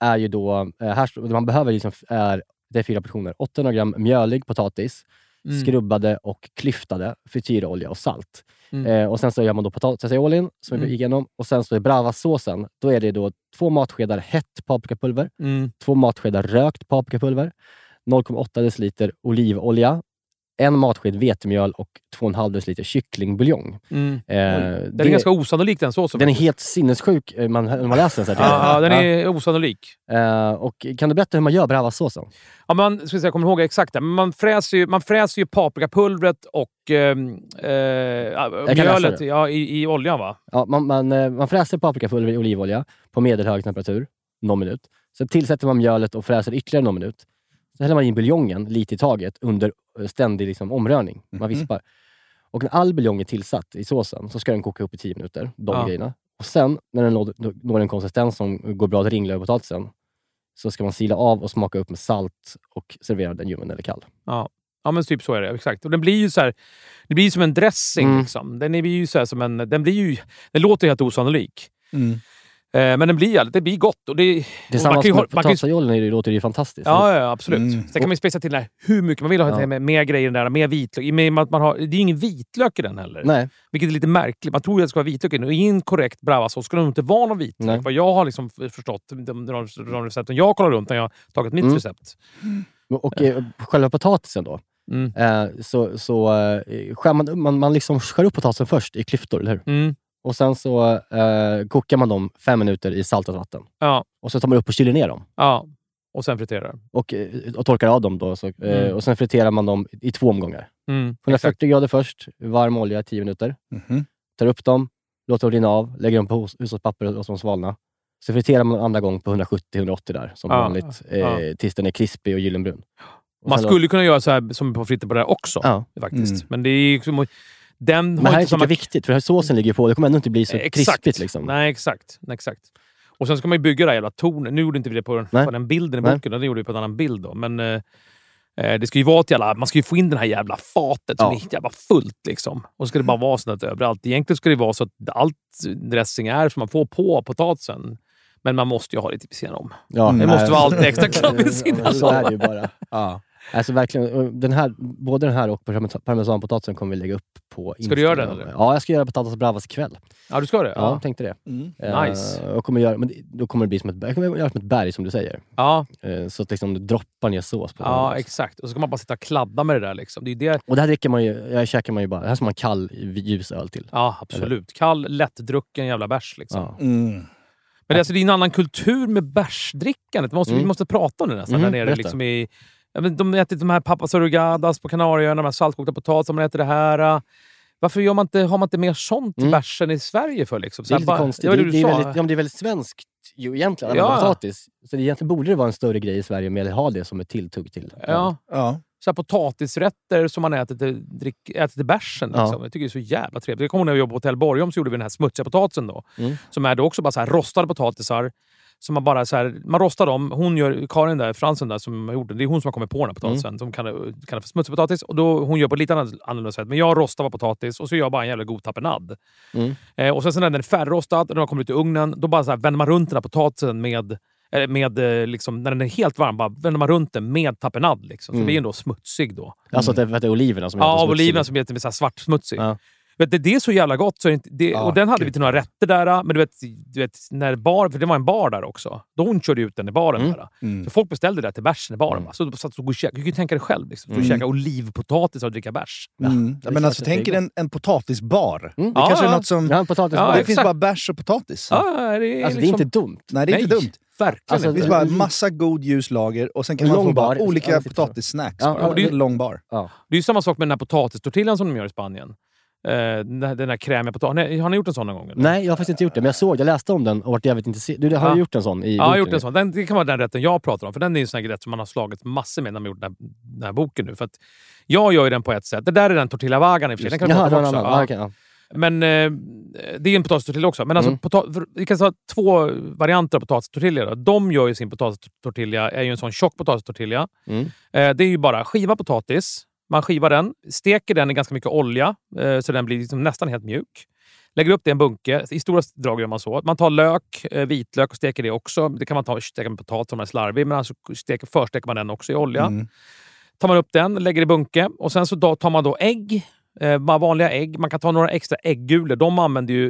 är ju då, här, man behöver liksom, det är 4 portioner. 800 gram mjölig potatis. Skrubbade och klyftade, frityraolja och salt. Och sen så gör man då potatisaiolin som vi gick igenom. Och sen så i bravasåsen, då är det då 2 matskedar hett paprikapulver, 2 matskedar rökt paprikapulver, 0,8 deciliter olivolja, 1 matsked vetemjöl och 2,5 deciliter kycklingbuljong. Den är ganska osannolik den såsen. Den är helt sinnessjuk man läser den så här. Ja, den är osannolik. Och kan du berätta hur man gör bravasåsen? Ja, jag kommer ihåg exakt det. Men man fräser ju paprikapulvret och mjölet i oljan, va? Ja, man fräser paprikapulver i olivolja på medelhög temperatur, någon minut. Sen tillsätter man mjölet och fräser ytterligare någon minut. Så häller man in buljongen lite i taget under ständig liksom, omrörning. Man vispar. Och när all buljong är tillsatt i såsen så ska den koka upp i 10 minuter. Grejerna. Och sen när den når en konsistens som går bra att ringla över potatisen så ska man sila av och smaka upp med salt och servera den ljummen eller kall. Ja, men typ så är det. Exakt. Och den blir ju så här, det blir som en dressing liksom. Den låter helt osannolik. Men det blir gott. Och det, tillsammans med potatisaiolin låter det ju fantastiskt. Ja, absolut. Sen kan man ju spexa till där hur mycket man vill ha med mer grejer där, mer vitlök. Det är ingen vitlök i den heller. Nej. Vilket är lite märkligt. Man tror ju att det ska vara vitlök i den. Och i en korrekt bravasås ska det inte vara någon vitlök. Nej. Vad jag har liksom förstått de recepten jag kollar runt när jag har tagit mitt recept. Och själva potatisen då. Man liksom skär upp potatisen först i klyftor, eller hur? Och sen så kokar man dem 5 minuter i saltat vatten. Ja. Och så tar man upp och kyler ner dem. Ja, och sen friterar. Och torkar av dem då. Så, och sen friterar man dem i 2 omgångar. 140 grader först, varm olja i 10 minuter. Tar upp dem, låter dem rinna av, lägger dem på hushållspapper och som svalna. Så friterar man andra gång på 170-180 där, som vanligt. Tills den är krispig och gyllenbrun. Och man skulle kunna göra så här som på fritter på det här också, faktiskt. Mm. Men det är ju... Den men här är samma... viktigt, för här såsen ligger på. Det kommer ändå inte bli så krispigt liksom. Nej, exakt. Nej, exakt. Och sen ska man ju bygga det här jävla tornet. Nu gjorde inte vi det på den bilden i boken. Det gjorde vi på en annan bild då. Men det ska ju vara till alla... Man ska ju få in den här jävla fatet som är jävla fullt liksom. Och så ska det bara vara sånt överallt. Egentligen ska det vara så att allt dressing är som man får på potatisen. Men man måste ju ha lite vid sidan om. Ja, det måste vara allt extra klart vid sidan om. Så är det ju bara. Ja. Alltså verkligen, den här, både den här och parmesanpotatisen kommer vi lägga upp på Instagram. Ska du göra den eller? Ja, jag ska göra patatas bravas ikväll. Ja, du ska det? Ja, tänkte det. Mm. Nice. Jag kommer göra, men då kommer det bli som ett berg. Jag kommer göra som ett berg som du säger. Ja. Så att liksom du droppar ner sås på. Ja, exakt. Och så kan man bara sitta och kladda med det där liksom. Det är det. Och det här dricker man ju, jag käkar man ju bara, det här ska man kall ljusöl till. Ja, absolut. Kall, lättdrucken jävla bärs liksom. Ja. Mm. Men alltså, det är en annan kultur med bärsdrickandet. Vi måste prata om det nästan där nere liksom i... De äter de här papas arrugadas på Kanarieöarna, de här saltkokta potatis, de äter det här. Varför har man inte mer sånt bärsen i Sverige för liksom? Så det är lite konstigt. Det är väldigt svenskt ju egentligen, potatis. Så egentligen borde det vara en större grej i Sverige med att ha det som ett tilltugg till. Ja. Så här potatisrätter som man äter till bärsen liksom. Jag tycker det är så jävla trevligt. Jag kommer när jag jobbade på Hotell Borgholm så gjorde vi den här smutsiga potatisen då. Som är då också bara så här rostade potatisar. Så man bara så här, man rostar dem. Karin där, Fransen där som gjorde, det är hon som har kommit på den här potatisen som kan för smutsig potatis. Och då, hon gör på lite annorlunda sätt. Men jag rostar bara potatis och så gör jag bara en jävla god tapenad. Och sen när den är färrostad och den har kommit ut i ugnen, då bara så här vänder man runt den här potatisen med liksom, när den är helt varm, bara vänder man runt den med tapenad liksom. Så det blir ändå smutsig då. Alltså det är oliverna som är smutsig. Ja, oliverna som blir så här svart smutsig. Ja. Det är så jävla gott. Så inte, och den hade vi till några rätter där. Men du vet när bar... För det var en bar där också. Då hon körde ut den i baren där. Så folk beställde det där till bärsen i baren. Så du satt och käkade. Du kan tänka dig själv. Liksom. Du käkar olivpotatis och dricka bärs. Ja, men alltså tänk dig en potatisbar. Det kanske är något som... Ja, en potatisbar. Det finns bara bärs och potatis. Ja, det är alltså liksom... det är inte dumt. Nej, det är inte dumt. Alltså, det finns bara en massa god ljuslager och sen kan man få bara olika potatissnacks. Det är en lång bar. Det är ju samma sak med den här potatistortillan som de gör i Spanien. Den här krämiga potatis. Har ni gjort en sån någon gång? Eller? Nej, jag har faktiskt inte gjort det. Men jag läste om den och varit jävligt intresserad. Du har gjort en sån i boken. Ja, jag har gjort en sån. Det kan vara den rätten jag pratar om. För den är en sån här rätt som man har slagit massor med när man gjort den här boken nu. För att jag gör ju den på ett sätt. Det där är den tortilla vagan i och för sig. Den kan vi prata om också. Ja. Men det är en potatistortilla också. Men alltså, vi kan säga två varianter av potatistortilla. De gör ju sin potatistortilla. Är ju en sån tjock potatistortilla. Det är ju bara skiva potatis. Man skivar den, steker den i ganska mycket olja så den blir liksom nästan helt mjuk. Lägger upp det i en bunke. I stora drag gör man så. Man tar lök, vitlök och steker det också. Det kan man steka med potatis om man är slarvig. Men alltså försteker man den också i olja. Tar man upp den, lägger i bunke. Och sen så tar man då ägg. Vanliga ägg. Man kan ta några extra äggulor.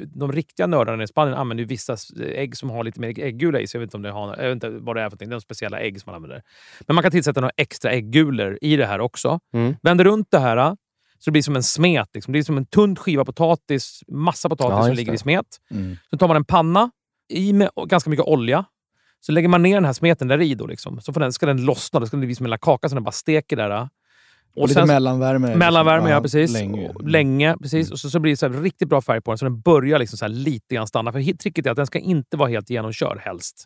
De riktiga nördarna i Spanien använder ju vissa ägg som har lite mer äggula i sig. Jag vet inte vad det är för någonting. Det är speciella ägg som man använder. Men man kan tillsätta några extra äggulor i det här också. Vänder runt det här så det blir som en smet. Liksom. Det är som en tunn skiva potatis. Massa potatis som ligger i smet. Så tar man en panna i med ganska mycket olja. Så lägger man ner den här smeten där i då liksom. Så ska den lossna. Då ska det bli som en kaka som den bara steker där. Och lite sen, mellanvärme ja, precis. Länge precis. Och så blir det så här riktigt bra färg på den. Så den börjar liksom så här lite grann stanna. För tricket är att den ska inte vara helt genomkörd helst.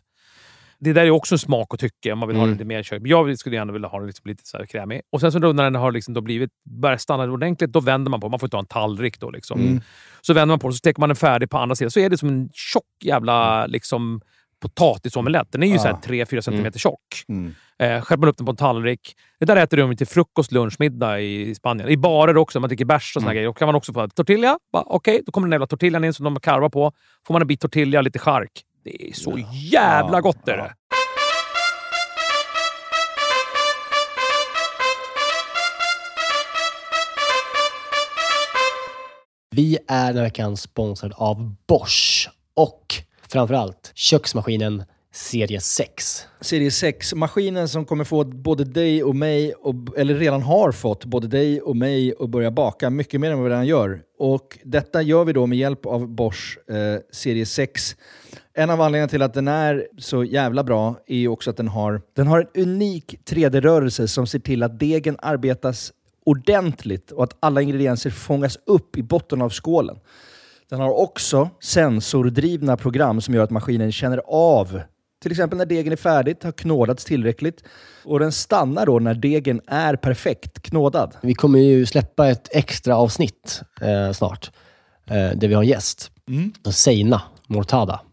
Det där är också smak och tycke. Om man vill ha lite mer kör. Jag skulle gärna vilja ha den liksom lite så här krämig. Och sen så när den har liksom då börjat stanna ordentligt. Då vänder man på. Man får ta en tallrik då liksom. Så vänder man på. Så steker man den färdig på andra sidan. Så är det som en tjock jävla liksom... potatisomelett. Den är ju så här 3-4 centimeter tjock. Skär man upp den på en tallrik. Det där äter de till frukost, lunch, middag i Spanien. I barer också, man dricker bärs och såna grejer. Då kan man också få tortilla. Okej, då kommer den jävla tortillan in som de karvar på. Får man en bit tortilla, lite chark. Det är så jävla gott det. Vi är den här veckan sponsrad av Bosch och framförallt köksmaskinen serie 6. Serie 6, maskinen som kommer få både dig och mig eller redan har fått både dig och mig att börja baka mycket mer än vad vi redan gör. Och detta gör vi då med hjälp av Bosch serie 6. En av anledningarna till att den är så jävla bra är ju också att den har en unik 3D-rörelse som ser till att degen arbetas ordentligt och att alla ingredienser fångas upp i botten av skålen. Den har också sensordrivna program som gör att maskinen känner av. Till exempel när degen är färdigt, har knådats tillräckligt. Och den stannar då när degen är perfekt knådad. Vi kommer ju släppa ett extra avsnitt snart. Där vi har en gäst. Mm. Seina Mortada.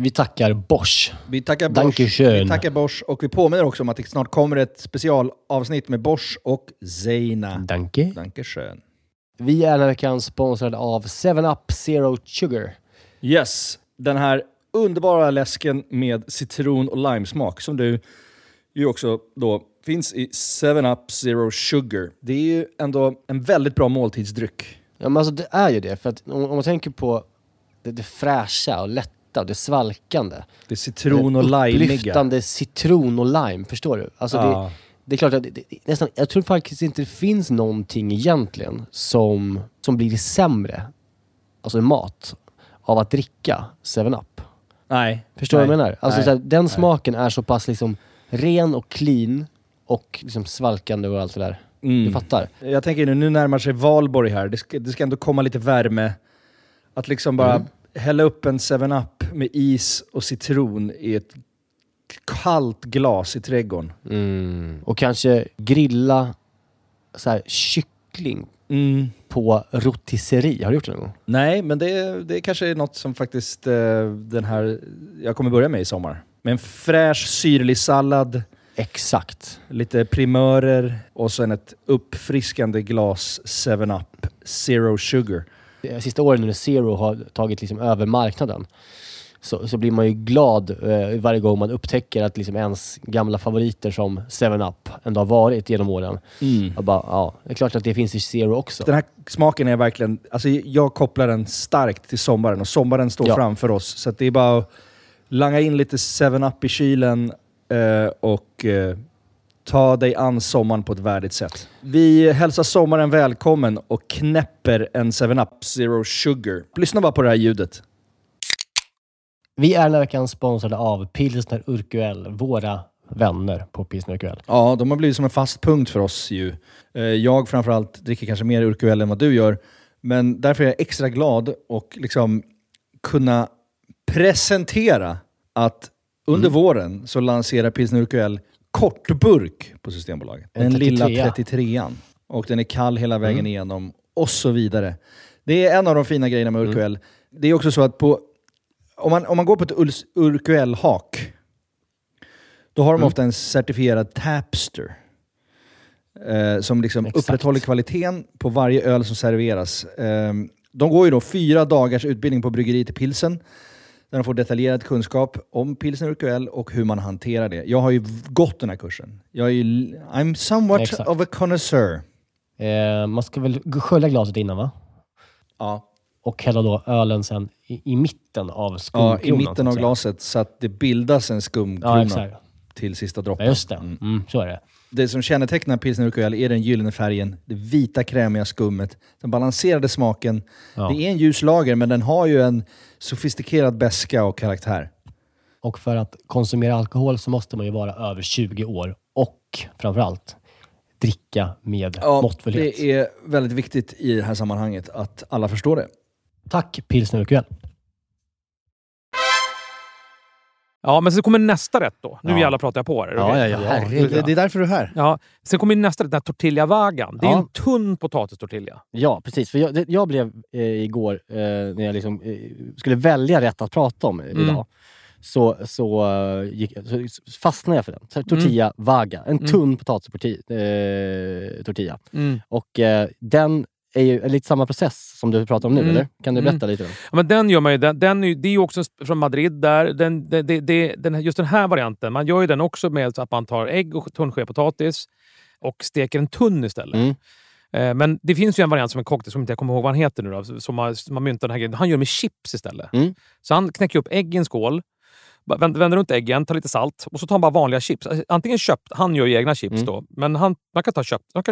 Vi tackar Bosch. Vi tackar Bosch. Vi tackar Bosch och vi påminner också om att det snart kommer ett specialavsnitt med Bosch och Zeina. Danke. Danke schön. Vi är den här veckan sponsrade av 7up Zero Sugar. Yes, den här underbara läsken med citron och limesmak som du ju också då finns i 7up Zero Sugar. Det är ju ändå en väldigt bra måltidsdryck. Ja, men alltså det är ju det, för att om man tänker på det fräscha och lätt. Det är svalkande. Det är citron och lime. Lyftande citron och lime, förstår du? Alltså det är klart att det, nästan, jag tror faktiskt inte det finns någonting egentligen som blir sämre, alltså mat, av att dricka 7up. Nej. Förstår du vad jag menar? Alltså så här, den smaken är så pass liksom ren och clean och liksom svalkande och allt det där. Mm. Du fattar. Jag tänker nu närmar sig Valborg här. Det ska ändå komma lite värme. Att liksom bara hälla upp en 7up med is och citron i ett kallt glas i trädgården. Mm. Och kanske grilla så här kyckling på rotisserie. Har du gjort det någon gång? Nej, men det kanske är något som faktiskt den här jag kommer börja med i sommar. Med en fräsch syrlig sallad. Exakt. Lite primörer och sen ett uppfriskande glas 7up Zero Sugar. Sista åren när Zero har tagit liksom över marknaden så blir man ju glad varje gång man upptäcker att liksom ens gamla favoriter som 7up ändå har varit genom åren. Mm. Det är klart att det finns i Zero också. Den här smaken är verkligen, alltså jag kopplar den starkt till sommaren och sommaren står framför oss. Så att det är bara att langa in lite 7up i kylen och ta dig an sommaren på ett värdigt sätt. Vi hälsar sommaren välkommen och knäpper en 7up Zero Sugar. Lyssna bara på det här ljudet. Vi är den här veckan sponsrade av Pilsner Urquell, våra vänner på Pilsner Urquell. Ja, de har blivit som en fast punkt för oss ju. Jag framförallt dricker kanske mer Urquell än vad du gör. Men därför är jag extra glad och liksom kunna presentera att under våren så lanserar Pilsner Urquell kortburk på Systembolaget. Den 33. Lilla 33an. Och den är kall hela vägen igenom och så vidare. Det är en av de fina grejerna med Urquell. Det är också så att om man går på ett Urquell-hak då har de ofta en certifierad tapster som liksom upprätthåller kvaliteten på varje öl som serveras. De går ju då 4 dagars utbildning på bryggeriet i Pilsen. Där de får detaljerad kunskap om Pilsner Urquell och hur man hanterar det. Jag har ju gått den här kursen. I'm somewhat of a connoisseur. Man ska väl skölja glaset innan, va? Ja. Och hälla då ölen sen i mitten av skumkronan. Ja, i mitten av glaset så att det bildas en skumkrona till sista droppen. Ja, just det. Så är det. Det som kännetecknar Pilsner Urquell är den gyllene färgen, det vita krämiga skummet, den balanserade smaken. Ja. Det är en ljus lager, men den har ju en sofistikerad bäska och karaktär. Och för att konsumera alkohol så måste man ju vara över 20 år och framförallt dricka med måttfullhet. Det är väldigt viktigt i det här sammanhanget att alla förstår det. Tack, pilsnerkväll. Ja, men så kommer nästa rätt då. Nu jävla pratar jag på det. Okay? Ja. Det är därför du är här. Ja. Sen kommer nästa rätt, den här tortilla vagan. Det är en tunn potatistortilla. Ja, precis. För jag blev igår, när jag liksom, skulle välja rätt att prata om idag, så fastnade jag för den. Så här, tortilla vaga. En tunn potatistortilla. Och den är ju lite samma process som du pratar om nu, eller? Kan du berätta lite om? Ja, men den gör man ju, det är ju också från Madrid där. Just den här varianten, man gör ju den också med att man tar ägg och tunnsked potatis och steker en tunn istället. Men det finns ju en variant som en cocktail som inte jag kommer ihåg vad han heter nu då, som man myntar den här grejen. Han gör med chips istället. Så han knäcker upp ägg i en skål, vänder runt äggen, tar lite salt och så tar han bara vanliga chips. Antingen köpt, han gör ju egna chips då, men man kan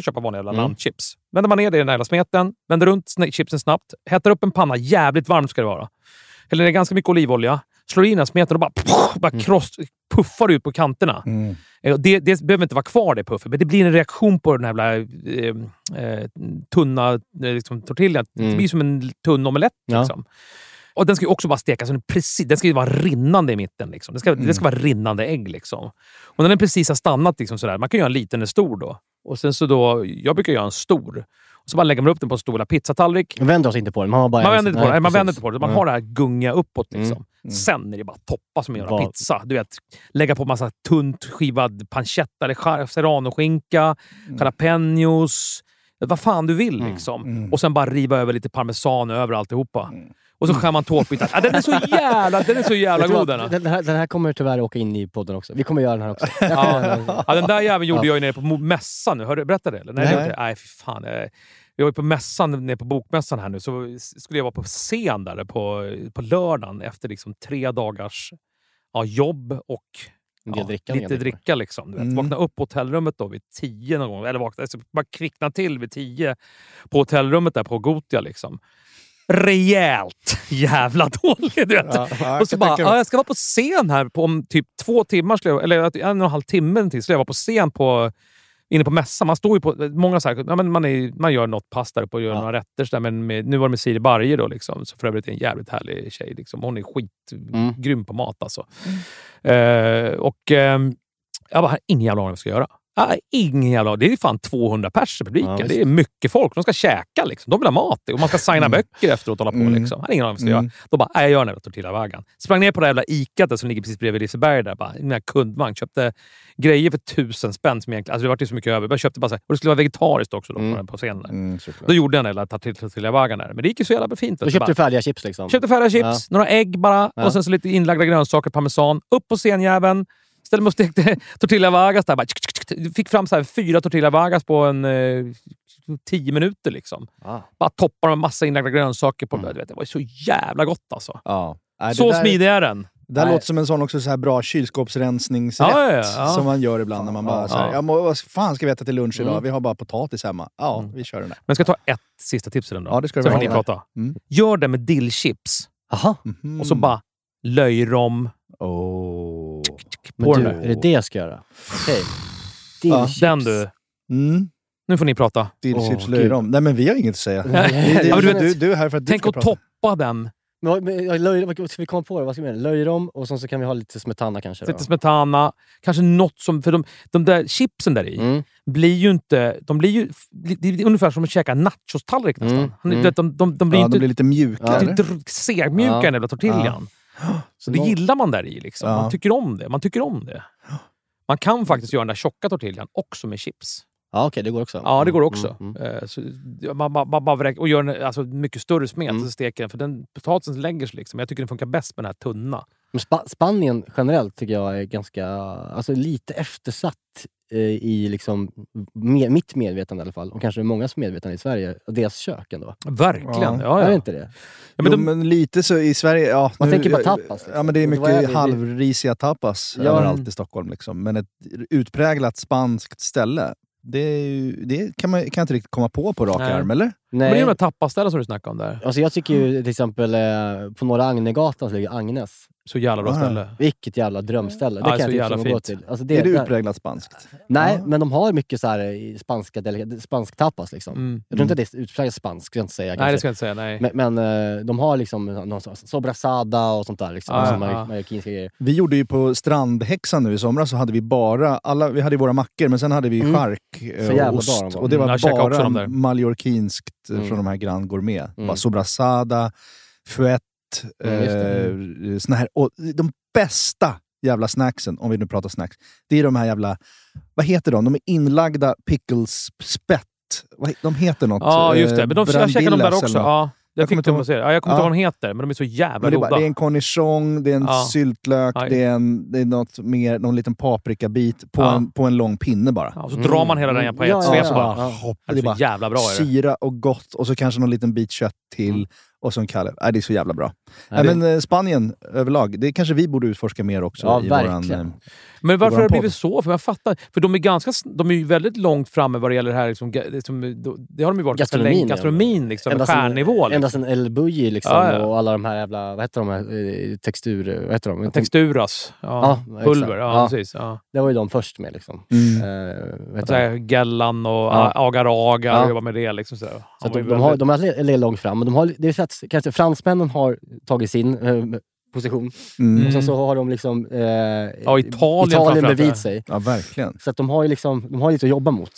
köpa vanliga landchips. Vänder man ner det i den här smeten, vänder runt chipsen snabbt, hettar upp en panna, jävligt varmt ska det vara. Eller det är ganska mycket olivolja, slår in den smeten och puffar ut på kanterna. Det behöver inte vara kvar det puffen, men det blir en reaktion på den här tunna liksom, tortillan. Det blir som en tunn omelett liksom. Och den ska ju också bara stekas. Den ska ju vara rinnande i mitten. Liksom. Det ska vara rinnande ägg. Liksom. Och när den precis har stannat liksom, sådär. Man kan göra en liten eller stor då. Och sen så då, jag brukar göra en stor. Och så bara lägger man upp den på en stor pizzatallrik. Man vänder oss inte på den. Man vänder inte på den. Man har det här gunga uppåt liksom. Sen är det bara toppa som gör en pizza. Du vet, lägga på massa tunt skivad pancetta eller serranoskinka, jalapenos, vad fan du vill liksom. Och sen bara riva över lite parmesan över alltihopa. Och så skär man tårtbitar. Den är så jävla god den här. Den här kommer tyvärr åka in i podden också. Vi kommer göra den här också. Den där jäveln gjorde jag ju nere på mässan nu. Hörde du berätta det eller? Nej, fy fan. Jag var ju på mässan, nere på bokmässan här nu. Så skulle jag vara på scen där på lördagen efter liksom 3 dagars jobb och lite dricka liksom. Du vet. Vakna upp på hotellrummet då vid 10 någon gång. Eller bara kvickna till vid 10 på hotellrummet där på Gotia liksom. Rejält jävla dålig, du vet. Och så bara, jag ska vara på scen här om typ 2 timmar, eller 1,5 timme till, så jag var på scen inne på mässan. Man står ju på många så här, man gör något pass där på och gör några rätter så där, men nu var det med Siri Barge då liksom, så för övrigt är en jävligt härlig tjej liksom. Hon är skitgrym på mat alltså. Jag bara, ingen jävla aning vad jag ska göra. Det är fan 200 pers i publiken. Det är mycket folk. De ska käka liksom. De vill ha mat. Och man ska signa böcker efteråt och hålla på liksom. Ingen aning vad jag gör. Då bara, jag gör den här tortillavägen. Sprang ner på det jävla Ica där, som ligger precis bredvid Liseberg där. Bara, den här kundvagn. Köpte grejer för 1000 spänn som egentligen, alltså det var ju så mycket över. Jag köpte bara så här, och det skulle vara vegetariskt också då på scenen. Då gjorde jag den där tortillavägen där. Men det gick ju så jävla fint. Då köpte färdiga chips liksom. Några ägg bara. Och sen så lite inlagda grönsaker, parmesan. Upp på scenjäveln. Ställde mig och stekte tortilla vagas där. Bara, fick fram så här 4 tortilla vagas på 10 minuter liksom. Bara toppar med massa inlagda grönsaker på det. Det var så jävla gott alltså. Så smidig är den. Det där låter som en sån också så här bra kylskåpsrensningsrätt som man gör ibland när man bara så här, vad fan ska vi äta till lunch idag? Vi har bara potatis hemma. Vi kör den där. Men ska jag ta ett sista tips till den då? Ja, det ska du väl prata. Gör det med dillchips. Och så bara löjrom. Men du, är det jag ska göra? Okej. Den du. Nu får ni prata. Dillchips löjrom. Nej, men vi har inget att säga. Du är här för att tänk att toppa den. Vad ska vi komma på det? Vad ska vi göra? Löjrom och så kan vi ha lite smetana kanske. Lite smetana. Kanske något som, för de där chipsen där i blir ju inte, det är ungefär som att käka nachostallrik nästan. De blir inte, de blir lite mjukare. Lite segmjukare än den där tortillan. Så det gillar man där i liksom. Man tycker om det. Man kan faktiskt göra den där tjocka tortillan också med chips. Okej, det går också. Ja, det går också. Så man och gör en mycket större smet och steker den, för den potatisen lägger sig liksom. Jag tycker den funkar bäst med den här tunna. Men Spanien generellt tycker jag är ganska lite eftersatt i liksom mitt medvetande i alla fall, och kanske många som medvetande i Sverige, deras kök ändå. Verkligen. Är inte det? Ja, men, men lite så i Sverige, man tänker på tapas. Liksom. Ja, men det är mycket halvrisiga tapas överallt i Stockholm liksom, men ett utpräglat spanskt ställe. Det kan jag inte riktigt komma på rak arm, eller? Nej. Men det är de här tappaställen som du snackar om där. Alltså jag tycker ju till exempel på Norra Agnegatan så ligger Agnes. Så jävla bra ställe. Vilket jävla drömställe. Det kan jag inte gå till. Alltså det, är det utpräglat spanskt? Nej, men de har mycket så här spanska spansk tapas liksom. Mm. Jag tror inte att det är utpräglat spanskt, ska jag inte säga. Nej, det ska jag inte säga, nej. Men de har liksom någon sobrasada och sånt där liksom. Marockinska grejer. Vi gjorde ju på Strandhäxan nu i somras så hade vi bara, alla, vi hade våra mackor men sen hade vi chark och ost. Bra, och det var bara mallorkinskt från de här Grand Gourmet. Bara sobrasada, fuet. Såna här, och de bästa jävla snacksen, om vi nu pratar snacks, det är de här jävla, vad heter de? De är inlagda pickles spett. De heter något. Ja, just det. Men de ska käka de där också. Ja, jag kommer inte ihåg vad de heter, men de är så jävla goda. Det är en cornichon, det är en syltlök, det är något mer, någon liten paprikabit på en lång pinne bara. Ja, och så drar man hela den på ett svep så bara. Det är så jävla bra. Syra och gott och så kanske någon liten bit kött till. Och som Kalle. Det är så jävla bra. Men Spanien överlag, det kanske vi borde utforska mer också. Ja, i verkligen. Men varför har det blivit så? För jag fattar. För de är ju väldigt långt framme vad det gäller det här. Liksom, det har de ju varit. Gastronomin liksom. Stjärnnivå. Ända sedan El Bulli liksom. Och alla de här jävla, vad heter de här? Vad heter de? Texturas. Ja, pulver. Ja, precis. Ja. Det var ju de först med liksom. Gellan och agar-agar och jobba med det liksom. Så att de är väldigt långt fram. Men de har, det är så att kanske fransmännen har tagit sin position. Och sen så har de liksom Italien bevid sig. Ja, verkligen. Så att de har ju liksom, de har lite att jobba mot.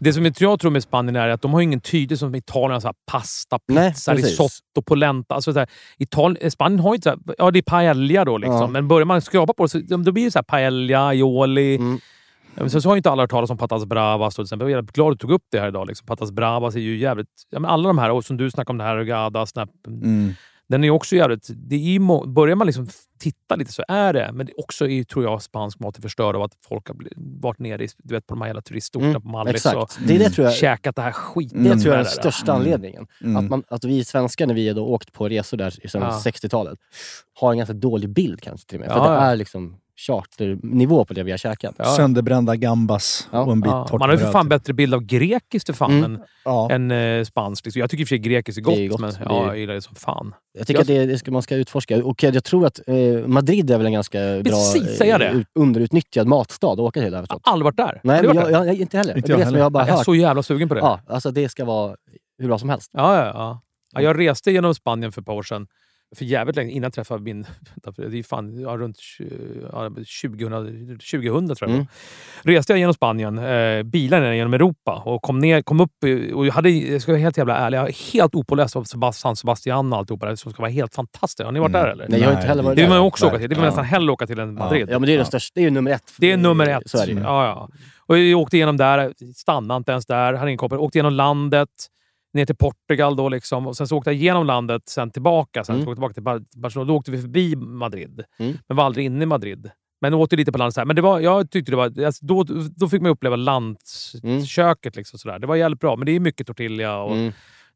Det som jag tror med Spanien är att de har ingen tydlig som Italien så här pasta, pizza, risotto, polenta. Alltså så här, Spanien har ju inte så här, det är paella då liksom. Ja. Men börjar man skrapa på det så då blir det så här paella, aioli. Men sen så har ju inte alla hört talas om Patas Bravas till exempel. Jag är glad att du tog upp det här idag liksom. Patas Bravas är ju jävligt, men alla de här, och som du snackade om det här Rugada, den är ju också jävligt, det är ju, börjar man liksom titta lite så är det, men det också är, tror jag, spansk mat är förstörd av att folk har varit nere i, du vet, på de här hela turistorterna på Malmö och käkat det här skiten. Det tror jag är den största anledningen. Att vi svenskar, när vi har åkt på resor där sedan 60-talet, har en ganska dålig bild kanske till och med. För det är liksom charternivå på det vi har käkat. Sönderbrända gambas och en bit torrt. Man har ju för fan bättre bild av grekiskt för fan än spansk. Jag tycker i och för sig grekiskt är gott, men jag gillar det som fan. Jag tycker att det man ska utforska. Och jag tror att Madrid är väl en ganska underutnyttjad matstad att åka till. Jag har aldrig varit där. Nej, jag inte heller. Jag är så jävla sugen på det. Ja, alltså det ska vara hur bra som helst. Ja, jag reste genom Spanien för ett par år sedan. För jävligt länge innan jag träffade min... Det är fan runt 2000 tror jag. Reste jag genom Spanien, bilarna genom Europa och kom upp och jag hade, jag ska vara helt jävla ärlig, jag är helt opåläst av San Sebastian och alltihopa där, som ska vara helt fantastiskt. Har ni varit där eller? Nej, jag har inte heller varit där. Det vill man också åka till. Det vill man nästan hellre åka till än Madrid. Ja, men det är det största. Det är ju nummer ett. Det är nummer ett. Så är det. Ja. Och jag åkte igenom där, stannade inte ens där, hade ingen koppel. Åkte igenom landet. Ner till Portugal då liksom. Och sen så åkte jag genom landet, sen tillbaka. Sen åkte jag tillbaka till Barcelona. Då åkte vi förbi Madrid. Men var aldrig inne i Madrid. Men åkte lite på landet så här. Men det var, jag tyckte det var... Alltså, då fick man uppleva landköket liksom sådär. Det var jävligt bra. Men det är mycket tortilla och...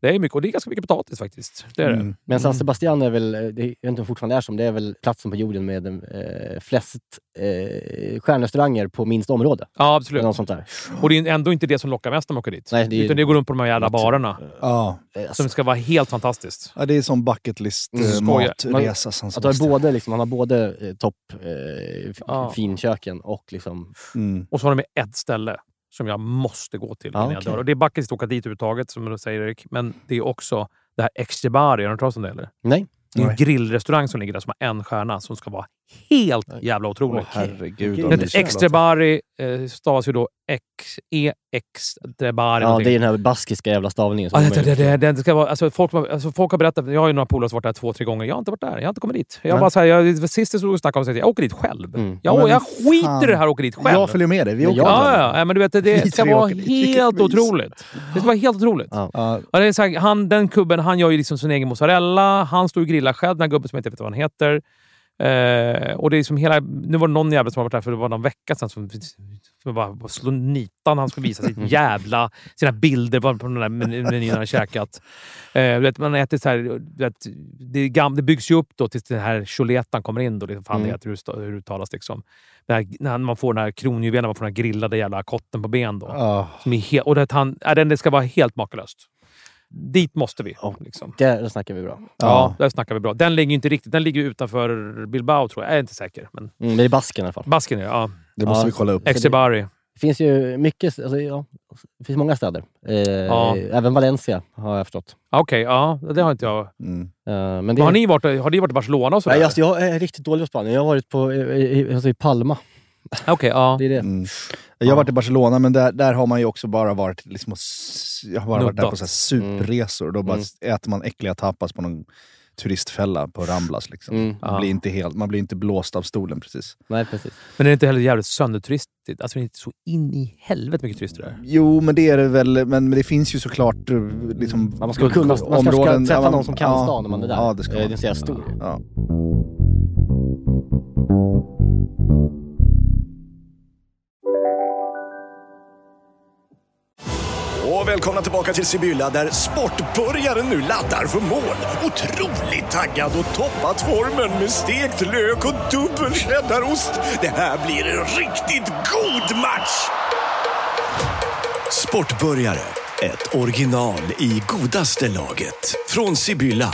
Det är mycket, och det är ganska mycket potatis faktiskt. Det är det. Men San Sebastian är väl, jag vet inte om fortfarande är som, det är väl platsen på jorden med flest stjärnrestauranger på minst område. Ja, absolut. Något sånt där. Och det är ändå inte det som lockar mest när man åker dit. Nej, det är, utan det går runt på de här jävla barerna. Som ska vara helt fantastiskt. Ja, det är som bucket list matresa. Man har både finköken och liksom... Och så har de ett ställe som jag måste gå till innan jag dör. Och det är backis att åka dit överhuvudtaget, som du säger Erik. Men det är också det här Etxebarri. Har du talat om det eller? Nej. Det är en grillrestaurang som ligger där som har en stjärna som ska vara helt jävla otrolig. Herregud. Etxebarri stavas ju då Etxebarri. Ja, det är den här baskiska jävla stavningen. Det ska vara, alltså, folk har berättat, jag har ju några polare som varit där 2-3 gånger. Jag har inte varit där, jag har inte kommit dit. Jag bara så här, sist jag stod och snackade om att jag åker dit själv. Jag skiter i det här och åker dit själv. Jag följer med dig, vi åker men du vet, det ska vara helt otroligt. Det ska vara helt otroligt. Det är så här, den kubben, han gör ju liksom sin egen mozzarella. Han står och grillar själv, den här gubben som jag inte vet vad han heter. Och det är som hela, nu var det någon jävla som har varit där för det var någon vecka sedan som bara slå nitan, han skulle visa sina bilder på den där menyn han har käkat. Man har ätit så här, det byggs ju upp då tills den här choletan kommer in då, hur det uttalas liksom. När man får den här kronjuvelen, man får den här grillade jävla kotten på ben då. Som är och det ska vara helt makalöst. Dit måste vi. Ja, liksom. Där snackar vi bra. Ja, där snackar vi bra. Den ligger inte riktigt. Den ligger utanför Bilbao, tror jag. Jag är inte säker. Men det är Basken i alla fall. Basken, ja. Det måste vi kolla upp. Etxebarri. Det finns ju mycket, alltså, det finns många städer. Även Valencia har jag förstått. Okej, ja, det har inte jag. Men har ni varit i Barcelona och sådär? Nej, alltså, jag är riktigt dålig på Spanien. Jag har varit i Palma. Okej, ja. Det är det. Jag har varit i Barcelona, men där har man ju också bara varit liksom, jag har bara varit där på så här superresor. Då bara äter man äckliga tapas på någon turistfälla på Ramblas liksom. Man blir inte blåst av stolen precis. Nej, precis. Men det är inte heller jävligt sönderturistigt. Alltså det är inte så in i helvete mycket turister där. Jo, men det är det väl, men det finns ju såklart liksom, man ska kunna områden, träffa någon som kan stan när man är där. Ja, det ska man. Det är stor. Ja. Och välkomna tillbaka till Sibylla där sportbörjaren nu laddar för mål. Otroligt taggad och toppat formen med stekt lök och dubbel cheddarost. Det här blir en riktigt god match! Sportbörjare, ett original i godaste laget. Från Sibylla.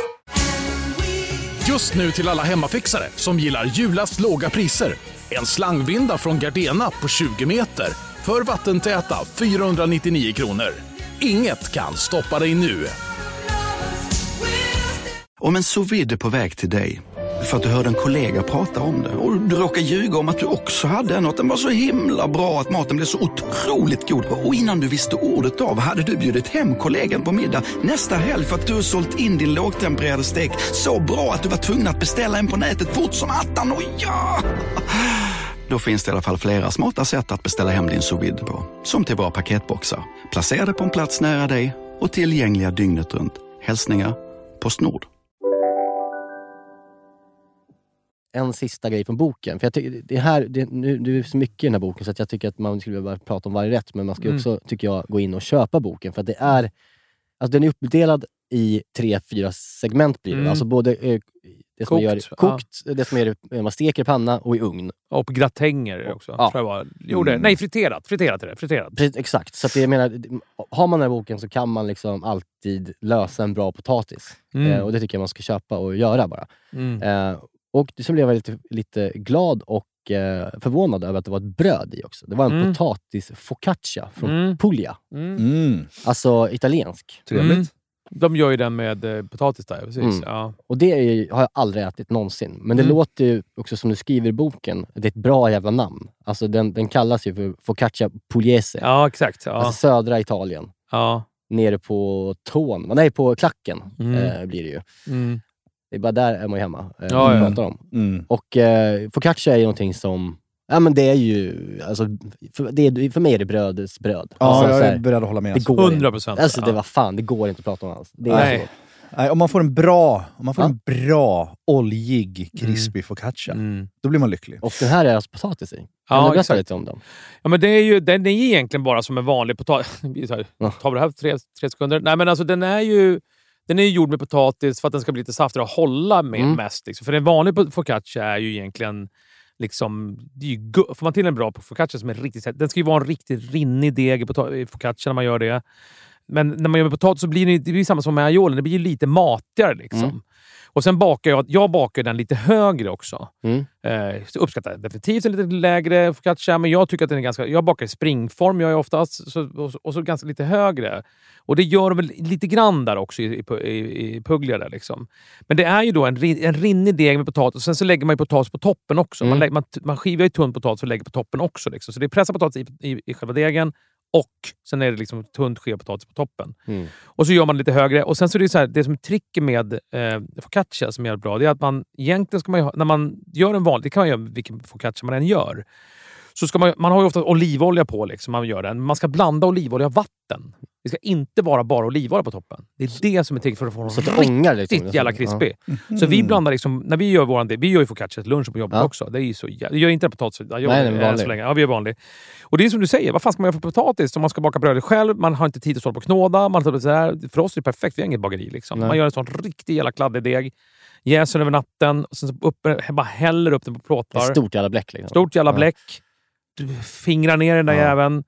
Just nu till alla hemmafixare som gillar julast låga priser. En slangvinda från Gardena på 20 meter. För vattentäta 499 kronor. Inget kan stoppa dig nu. Om en sous vide är på väg till dig för att du hörde en kollega prata om det och du råkar ljuga om att du också hade en och att den var så himla bra att maten blev så otroligt god och innan du visste ordet av hade du bjudit hem kollegan på middag nästa helg för att du sålt in din lågtempererade stek så bra att du var tvungen att beställa en på nätet fort som attan och ja... Då finns det i alla fall flera smarta sätt att beställa hem din sous vide på. Som till våra paketboxar. Placerade på en plats nära dig och tillgängliga dygnet runt. Hälsningar Postnord. En sista grej från boken. För jag tycker, det är så mycket i den här boken så att jag tycker att man skulle behöva prata om varje rätt. Men man ska också, tycker jag, gå in och köpa boken. För att det är, alltså den är uppdelad i 3-4 segment blir det. Alltså både... det som kokt, det som är man steker i panna och i ugn. Och på gratänger också. Ja. Tror jag var. Nej, friterat är det. Friterat. Precis, exakt. Så att jag menar, har man den här boken så kan man liksom alltid lösa en bra potatis. Och det tycker jag man ska köpa och göra bara. Och så blev jag lite glad och förvånad över att det var ett bröd i också. Det var en potatis focaccia från Puglia. Alltså italiensk. Trevligt. De gör ju den med potatis där, precis. Ja. Och det är ju, har jag aldrig ätit någonsin. Men det låter ju också som du skriver i boken. Det är ett bra jävla namn. Alltså den kallas ju för focaccia pugliese. Ja, exakt. Ja. Alltså södra Italien. Ja. Nere på på klacken blir det ju. Det är bara där är man ju hemma. Vi pratar om. Och focaccia är ju någonting som... Ja, men det är ju... Alltså, för mig är det brödets bröd. Ja, alltså, jag är beredd att hålla med. 100%. Alltså, det var fan. Det går inte att prata om alls. Det är Nej, om man får en bra... Om man får en bra, oljig, krispig focaccia, då blir man lycklig. Och den här är alltså potatis i. Ja, det berättar lite om den. Ja, men det är ju... Den är egentligen bara som en vanlig potatis. Ta det här 3 sekunder. Nej, men alltså, den är ju... Den är ju gjord med potatis för att den ska bli lite saftigare och hålla med mest. Liksom. För en vanlig focaccia är ju egentligen... Liksom, det är ju får man till en bra focaccia som är riktigt... Den ska ju vara en riktigt rinnig deg i focaccia när man gör det. Men när man gör med potatis så blir det blir samma som med aioli. Det blir ju lite matigare liksom. Och sen bakar jag bakar den lite högre också. Så uppskattar definitivt en lite lägre focaccia. Men jag tycker att den är ganska... Jag bakar i springform jag är oftast. Och så ganska lite högre. Och det gör de väl lite grann där också i Puglia där liksom. Men det är ju då en rinnig deg med potatis. Och sen så lägger man ju potatis på toppen också. Man skivar ju tunn potatis och lägger på toppen också liksom. Så det är pressad potatis i själva degen. Och sen är det liksom tunt skivad potatis på toppen. Och så gör man lite högre. Och sen så är det så här, det som är tricket med focaccia som är bra, det är att man egentligen ska man ju, när man gör en vanlig, det kan man göra vilken focaccia man än gör, så ska man har ju ofta olivolja på liksom, man gör den. Man ska blanda olivolja och vatten. Det ska inte vara bara olivolja på toppen. Det är det som är tricket för att få så riktigt ångar, liksom, jävla krispig. Så vi blandar liksom, när vi gör vi gör ju focaccia till lunch på jobbet också. Det är ju så jävla, jag gör inte potatis, jag gör så länge. Ja, vi är vanlig. Och det är som du säger, vad fan ska man göra för potatis? Om man ska baka bröd själv, man har inte tid att stå på knåda, man tar så här, för oss är det perfekt, vi har inget bageri liksom. Man gör en sån riktigt jävla kladdig deg. Jäser över natten och sen så bara häller upp den på plåtar. Stort jävla bläck liksom. Stort jävla bläck. Fingrar ner den där jäveln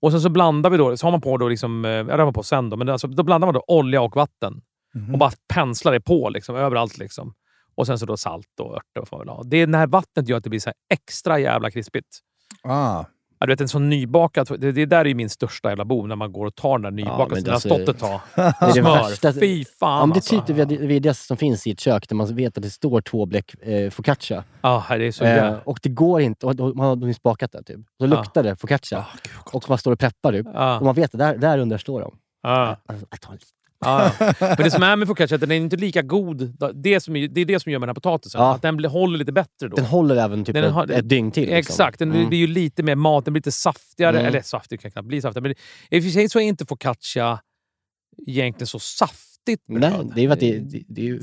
Och sen så blandar vi då, så har man på då liksom, jag rör på sen då, men alltså, då blandar man då olja och vatten. Mm. Och bara penslar det på liksom, överallt liksom. Och sen så då salt och örter och vad man vill ha. Det är när vattnet gör att det blir så här extra jävla krispigt. Ah. Ja, du vet, en sån nybakad, det där är ju min största jävla bo, när man går och tar den där nybakad som har stått ett tag och smör. Fy fan. Om det alltså. Typ det som finns i ett kök där man vet att det står 2 bläck focaccia. Ja, det är så jävla. Och det går inte, och man har nyss bakat det typ. Så luktar det focaccia. Ah, och man står och preppar typ. Ah. Och man vet att där under står de. Ah. Alltså, jag tar lite. Ah, ja. Men det som är med focaccia, den är inte lika god. Det är det som gör med den här potatisen, att den håller lite bättre då. Den håller även typ ett dygn till liksom. Exakt, den blir ju lite mer mat, den blir lite saftigare. Eller saftig kan knappt bli saftigare. Men i och för sig så är inte focaccia egentligen så saftigt. Nej, det är ju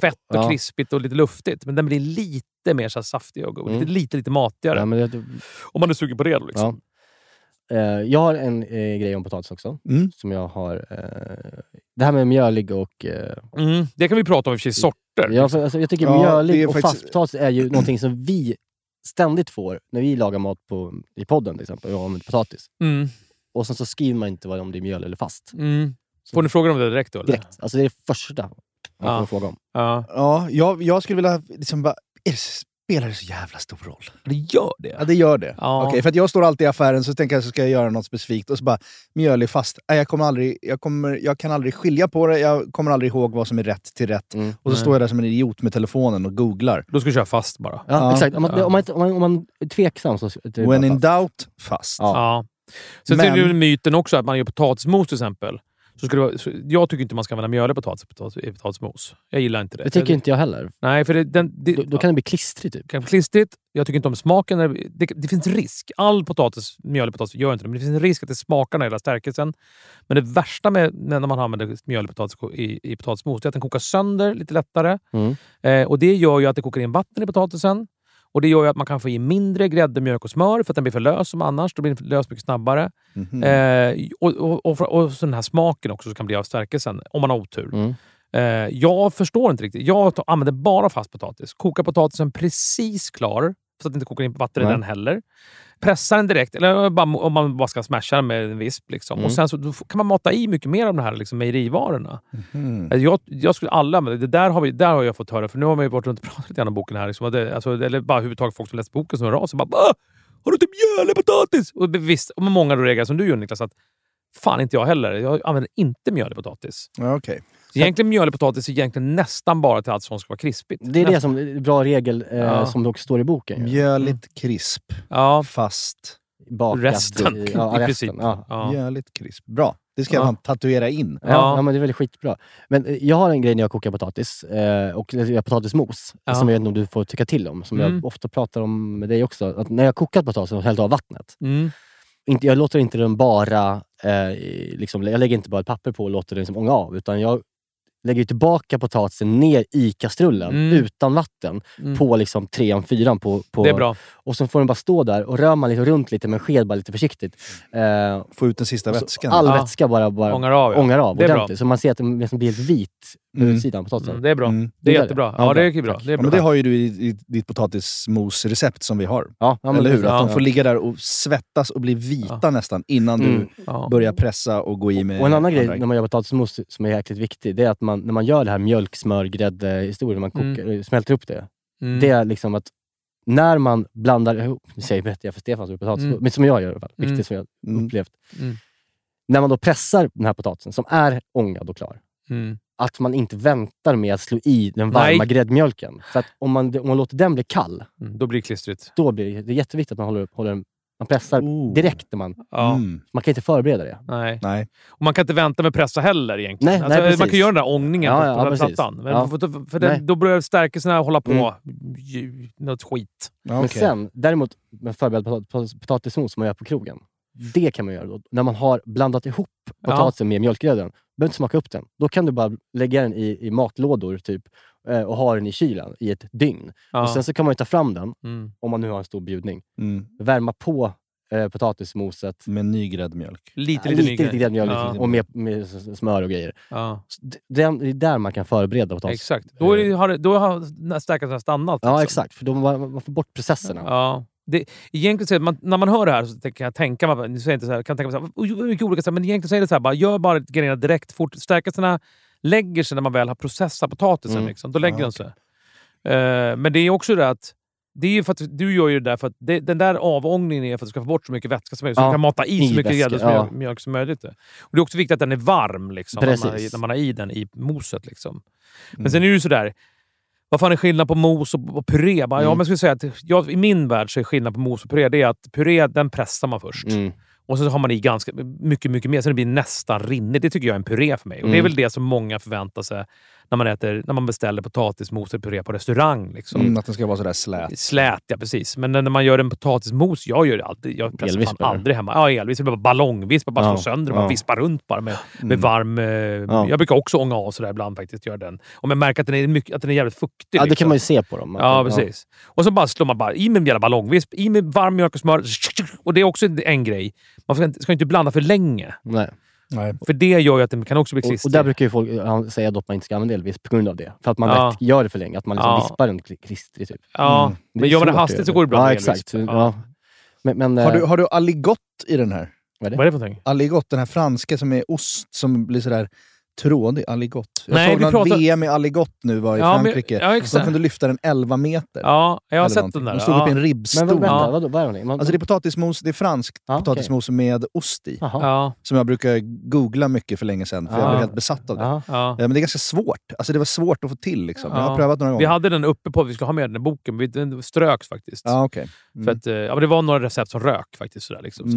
fett och krispigt och lite luftigt. Men den blir lite mer så saftig och god. Lite matigare, ja, men om man är sugen på det liksom. Ja. Jag har en grej om potatis också. Som jag har... det här med mjölig och... Det kan vi prata om i och för sig, sorter. Ja, för, alltså, jag tycker mjölig och faktiskt... fastpotatis är ju någonting som vi ständigt får när vi lagar mat i podden till exempel, om potatis. Och sen så skriver man inte vad om det är mjöl eller fast. Får ni fråga om det direkt då? Eller? Direkt, alltså det är det första man får fråga om. Jag skulle vilja liksom bara... Spelar det så jävla stor roll? Det gör det. Ja, det gör det. Ja. Okej, för att jag står alltid i affären så tänker jag så ska jag göra något specifikt och så bara mjölig fast. Nej, jag kan aldrig skilja på det. Jag kommer aldrig ihåg vad som är rätt till rätt. Och så står jag där som en idiot med telefonen och googlar. Då ska jag köra fast bara. Ja, exakt. Om man är tveksam så typ when in doubt, fast. Ja. Sen ser du myten också att man gör potatismos till exempel. Jag tycker inte man ska använda mjöl i potatismos. Jag gillar inte det. Det tycker inte jag heller. Nej, för då kan det bli klistrigt typ. Kan bli klistrigt. Jag tycker inte om smaken. Det finns risk. All potatis, mjöl i potatis gör inte det. Men det finns en risk att det smakar hela stärkelsen. Men det värsta när man använder mjöl i potatis i potatismos är att den kokar sönder lite lättare. Och det gör ju att det kokar in vatten i potatisen. Och det gör ju att man kan få i mindre grädde, mjölk och smör för att den blir för lös som annars. Då blir den lös mycket snabbare. Och så den här smaken också så kan bli av stärkelsen om man har otur. Jag förstår inte riktigt. Jag använder bara fast potatis. Kokar potatisen precis klar så att det inte kokar in vatten i den heller. Pressar den direkt. Eller bara, om man bara ska smasha den med en visp. Liksom. Och sen så kan man mata i mycket mer av de här liksom, mejerivarorna. Jag skulle alla använda det. Där har jag fått höra. För nu har man ju varit runt och pratat lite grann om boken här. Liksom. Eller bara huvudtaget folk som läst boken som en ras. Har du typ mjöl i potatis? Och visst, och många reagerar som du gör Niklas. Att, fan inte jag heller. Jag använder inte mjöl i potatis. Ja, okej. Egentligen mjöl i potatis är egentligen nästan bara till allt som ska vara krispigt. Det är nästan. Det som är bra regel som dock står i boken. Mjöligt krisp. Fast bakat. Resten. I princip. Mjöligt krisp. Bra. Det ska man tatuera in. Ja, men det är väldigt skitbra. Men jag har en grej när jag kokar potatis. Och jag gör potatismos. Som jag nog du får tycka till om. Som jag ofta pratar om med dig också. Att när jag kokat potatisen och hällt av vattnet. Jag låter inte den bara... jag lägger inte bara ett papper på och låter den liksom ånga av, utan jag lägger tillbaka potatisen ner i kastrullen utan vatten på liksom 3-4 på. Det är bra. Och så får den bara stå där och rör man liksom runt lite med sked bara lite försiktigt. Få ut den sista vätskan. All vätska bara ångar av ordentligt. Så man ser att den liksom blir helt vit utsidan på potatisen. Det är bra. Det är jättebra. Ja, det är bra. Det är bra. Men det har ju du i ditt potatismosrecept som vi har. Eller hur? Att de får ligga där och svettas och bli vita nästan innan du börjar pressa och gå i med. Och en annan grej när man gör potatismos som är jäkligt viktig, det är att man när man gör det här mjölksmörgrädde-historien, man kokar, smälter upp det. Det är liksom att när man blandar ihop, berättar jag för Stefan som potatis, men som jag gör i alla fall, riktigt som jag upplevt. När man då pressar den här potatisen, som är ångad och klar, att man inte väntar med att slå i den varma gräddmjölken. För att om man låter den bli kall, då blir det klistrigt. Det är jätteviktigt att man håller den. Man pressar direkt när man... Man kan inte förbereda det. Nej. Och man kan inte vänta med pressa heller egentligen. Nej, man kan göra den där ångningen på plattan. För då börjar stärkelsen här hålla på något skit. Men sen, däremot med förberedd potatismos som man gör på krogen. Det kan man göra då. När man har blandat ihop potatisen med mjölkgrädden. Behöver inte smaka upp den. Då kan du bara lägga den i matlådor typ. Och har den i kylen i ett dygn. Och sen så kan man ju ta fram den om man nu har en stor bjudning. Värma på potatismoset med nygräddmjölk. Lite gräddmjölk och med smör och grejer. Det är där man kan förbereda potatis. Exakt. Då har stärkelsen stannat. Liksom. Ja, exakt. För då man får bort processerna. egentligen så man, när man hör det här så kan jag tänka mig, nu säger jag inte så här, kan tänka mig så här, mycket olika, men egentligen säger det så här, bara gör bara grejerna direkt fort, stärka sina, lägger sig när man väl har processat potatisen liksom, då lägger den sig. Men det är också det att det är ju för att du gör ju det där för att det, den där avångningen är för att du ska få bort så mycket vätska som möjligt. Så du kan mata i så mycket grädde som mjölk som möjligt. Och det är också viktigt att den är varm liksom, när man har i den i moset liksom. Men sen är det ju sådär, vad fan är skillnad på mos och puré? Bara, ja, men jag skulle säga att i min värld så är skillnad på mos och puré det är att puré, den pressar man först. Och så har man i ganska mycket mer så det blir nästan rinnigt. Det tycker jag är en puré för mig. Och det är väl det som många förväntar sig när man äter, när man beställer potatismos eller puré på restaurang liksom. Att den ska vara sådär slät. Slät, ja precis. Men när man gör en potatismos, jag gör det alltid. Jag pressar elvisper. Fan aldrig hemma. Ja, elvisper. Bara ballongvisper, bara slår sönder. Man vispar runt bara med varm... Jag brukar också ånga av sådär ibland faktiskt, gör den. Och man märker att den är jävligt fuktig. Ja, liksom. Det kan man ju se på dem. Ja, precis. Ja. Och så bara slår man bara i med en jävla ballongvisp, i med varm mjölk och smör. Och det är också en grej. Man ska inte blanda för länge. Nej. För det gör ju att det kan också bli klistrig. Och där brukar ju folk säga att man inte ska använda elvisp på grund av det. För att man gör det för länge. Att man liksom vispar en klistrig typ. Ja, men gör man det hastigt så går det bra med elvisp. Ja. Men, har du aligott i den här? Vad är det för någonting? Aligott, den här franska som är ost som blir sådär trådig. Aligott. Jag såg någon VM i aligott nu var i Frankrike. Så kunde du lyfta den 11 meter. Ja, jag har sett någonting. Den där. Den stod upp i en ribbstol. Men vad är det? Alltså det är potatismos, det är franskt potatismos med ost i. Som jag brukar googla mycket för länge sedan. För jag blev helt besatt av det. Men det är ganska svårt. Alltså det var svårt att få till liksom. Jag har prövat några gånger. Vi hade den uppe på, vi skulle ha med den i boken. Den ströks faktiskt. Ja, okej. För att det var några recept som rök faktiskt. Sådär, liksom,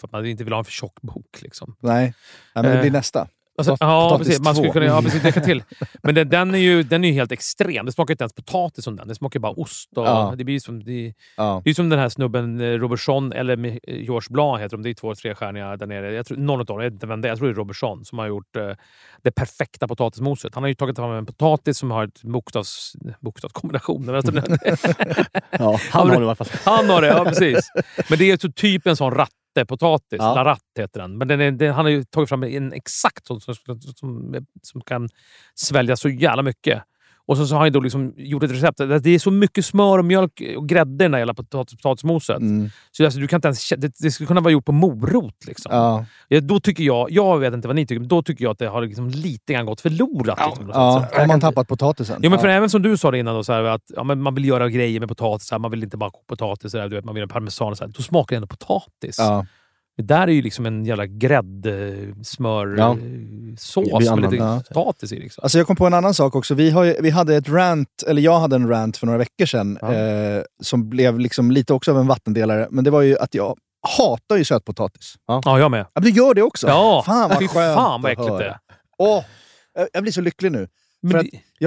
så att man inte ville ha en för tjock bok liksom. Nej, men det blir nästa. Alltså, precis. Man skulle kunna lägga till. Men den är ju helt extrem. Det smakar inte ens potatis som den. Det smakar bara ost. Och det blir som det är som den här snubben Robertson eller George Blanc heter de. Det är 2-3 stjärniga där nere. Jag tror någon av dem, jag vet inte vem det är. Jag tror det är Robertson som har gjort det perfekta potatismoset. Han har ju tagit fram en potatis som har ett bokstavskombination. Han har det, ja precis. Men det är så typ en sån ratt. Potatis, la ratt heter den. Men han har ju tagit fram en exakt som kan svälja så jävla mycket. Och så har han då liksom gjort ett recept. Det är så mycket smör och mjölk och grädde i den här potatismoset. Så alltså, du kan inte ens, det skulle kunna vara gjort på morot liksom. Då tycker jag vet inte vad ni tycker, men då tycker jag att det har liksom lite grann gått förlorat. Om man tappat potatisen. Ja, men för även som du sa det innan då, så här, att men man vill göra grejer med potatis. Man vill inte bara koka potatis. Där, du vet, man vill ha parmesan. Och så här, då smakar det ändå potatis. Det där är ju liksom en jävla gräddsmörsås med lite potatis i liksom. Alltså jag kom på en annan sak också. Jag hade en rant för några veckor sedan som blev liksom lite också av en vattendelare. Men det var ju att jag hatar ju sötpotatis. Ja, jag med. Ja, men du gör det också. Ja, fan vad äckligt det. Åh, jag blir så lycklig nu. För att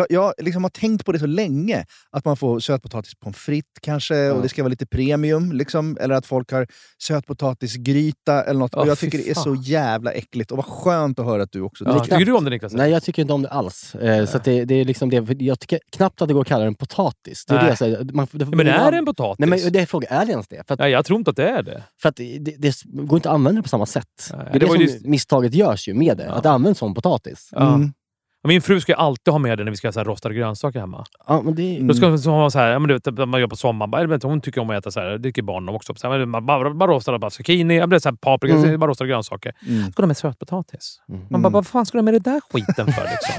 jag liksom har tänkt på det så länge att man får sötpotatis pommes frites kanske och det ska vara lite premium liksom, eller att folk har sötpotatisgryta eller något, och jag tycker det är så jävla äckligt, och vad skönt att höra att du också tycker du om det, Niklas? Nej, jag tycker inte om det alls så att det är liksom det, jag tycker knappt att det går att kalla den potatis. Det är det, så här, men är det en potatis? Nej, men det frågar är det ens det? För att, nej, jag tror inte att det är det. För att det går inte att använda det på samma sätt. Nej, det är det som misstaget görs ju med det, att det används som potatis. Min fru ska alltid ha med det när vi ska ha rostade grönsaker hemma. Ja, men det... Då ska hon ha så här, men du vet, man gör på sommaren. Hon tycker om att äta så här, det tycker barnen också. Så här, man rostar bara zucchini, så här, paprika, bara rostade grönsaker. Ska de med sötpotatis? Man bara, vad fan ska de med det där skiten för liksom?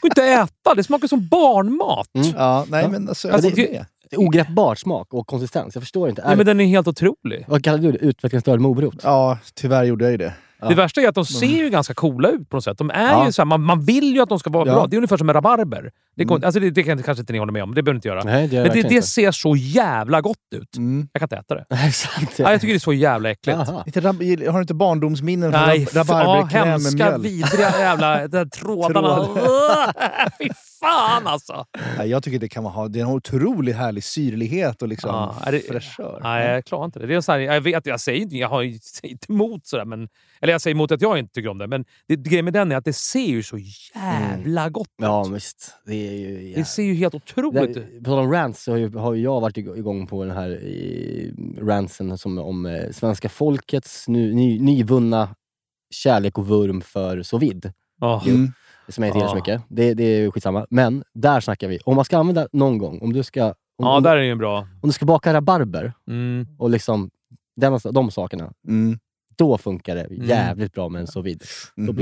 Går inte äta, det smakar som barnmat. Ja, nej men alltså det är ogreppbart smak och konsistens, jag förstår inte. Nej, men den är helt otrolig. Vad kallar du det? Utvecklingsstörd morot? Ja, tyvärr gjorde jag ju det. Det värsta är att de ser ju ganska coola ut på något sätt. De är ju så här, man vill ju att de ska vara bra. Det är ungefär som med rabarber. Alltså det kan kanske inte ni håller med om. Det behöver ni inte göra. Nej, men det ser så jävla gott ut. Jag kan inte äta det. Jag tycker det är så jävla äckligt. Har du inte barndomsminnen från rabarberkräm med mjöl? Hemska, vidriga jävla trådarna. Fy fan alltså. Jag tycker det är en otrolig härlig syrlighet och liksom fräschör. Nej, jag klarar inte det. Det är så här, jag säger inte, jag har inte emot sådär, men... Eller jag säger emot att jag inte tycker om det. Men grejen med den är att det ser ju så jävla gott ut. Ja, visst. Det ser ju helt otroligt ut. På de rants så har ju jag varit igång på den här rantsen som om svenska folkets nyvunna kärlek och vurm för sous vide. Som jag inte gillar så mycket. Det är ju skitsamma. Men där snackar vi. Om man ska använda någon gång, om du ska Ja, där är ju bra. Om du ska baka rabarber och liksom de sakerna. Mm. Då funkar det jävligt bra med en sous vide.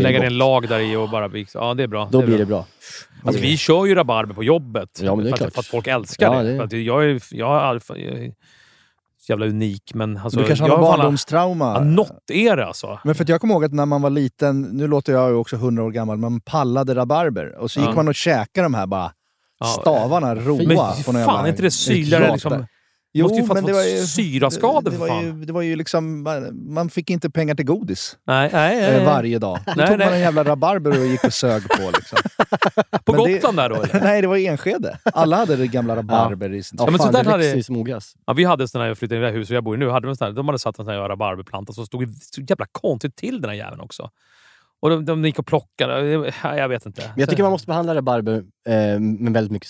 Lägger en lag där i och bara ja, det är bra. Då blir det bra. Alltså, vi kör ju rabarber på jobbet. Ja, men det är klart. För att folk älskar det. För att jag är jävla unik, men alltså, du kanske har barndomstrauma. Ja, något är det alltså. Men för att jag kommer ihåg att när man var liten, nu låter jag ju också 100 år gammal, man pallade rabarber. Och så gick man och käkade de här bara stavarna roa. Men fan, inte det syrligare liksom. Jo, måste ju men det var ju syraskador för fan. Det var ju liksom, man fick inte pengar till godis. Nej. Varje dag. Då tog man en jävla rabarber och gick och sög på liksom. På Gotland där då? Eller? Nej, det var i Enskede. Alla hade det gamla rabarber i sin... Ja, men fan, så där hade vi smågräs. Ja, vi hade sådana här, jag flyttade i det här huset jag bor i nu, hade man sådana här, de hade satt en sån här rabarberplanta så stod så jävla konstigt till den här jäveln också. Och de gick och plockade. Jag vet inte. Jag tycker man måste behandla rabarber med väldigt mycket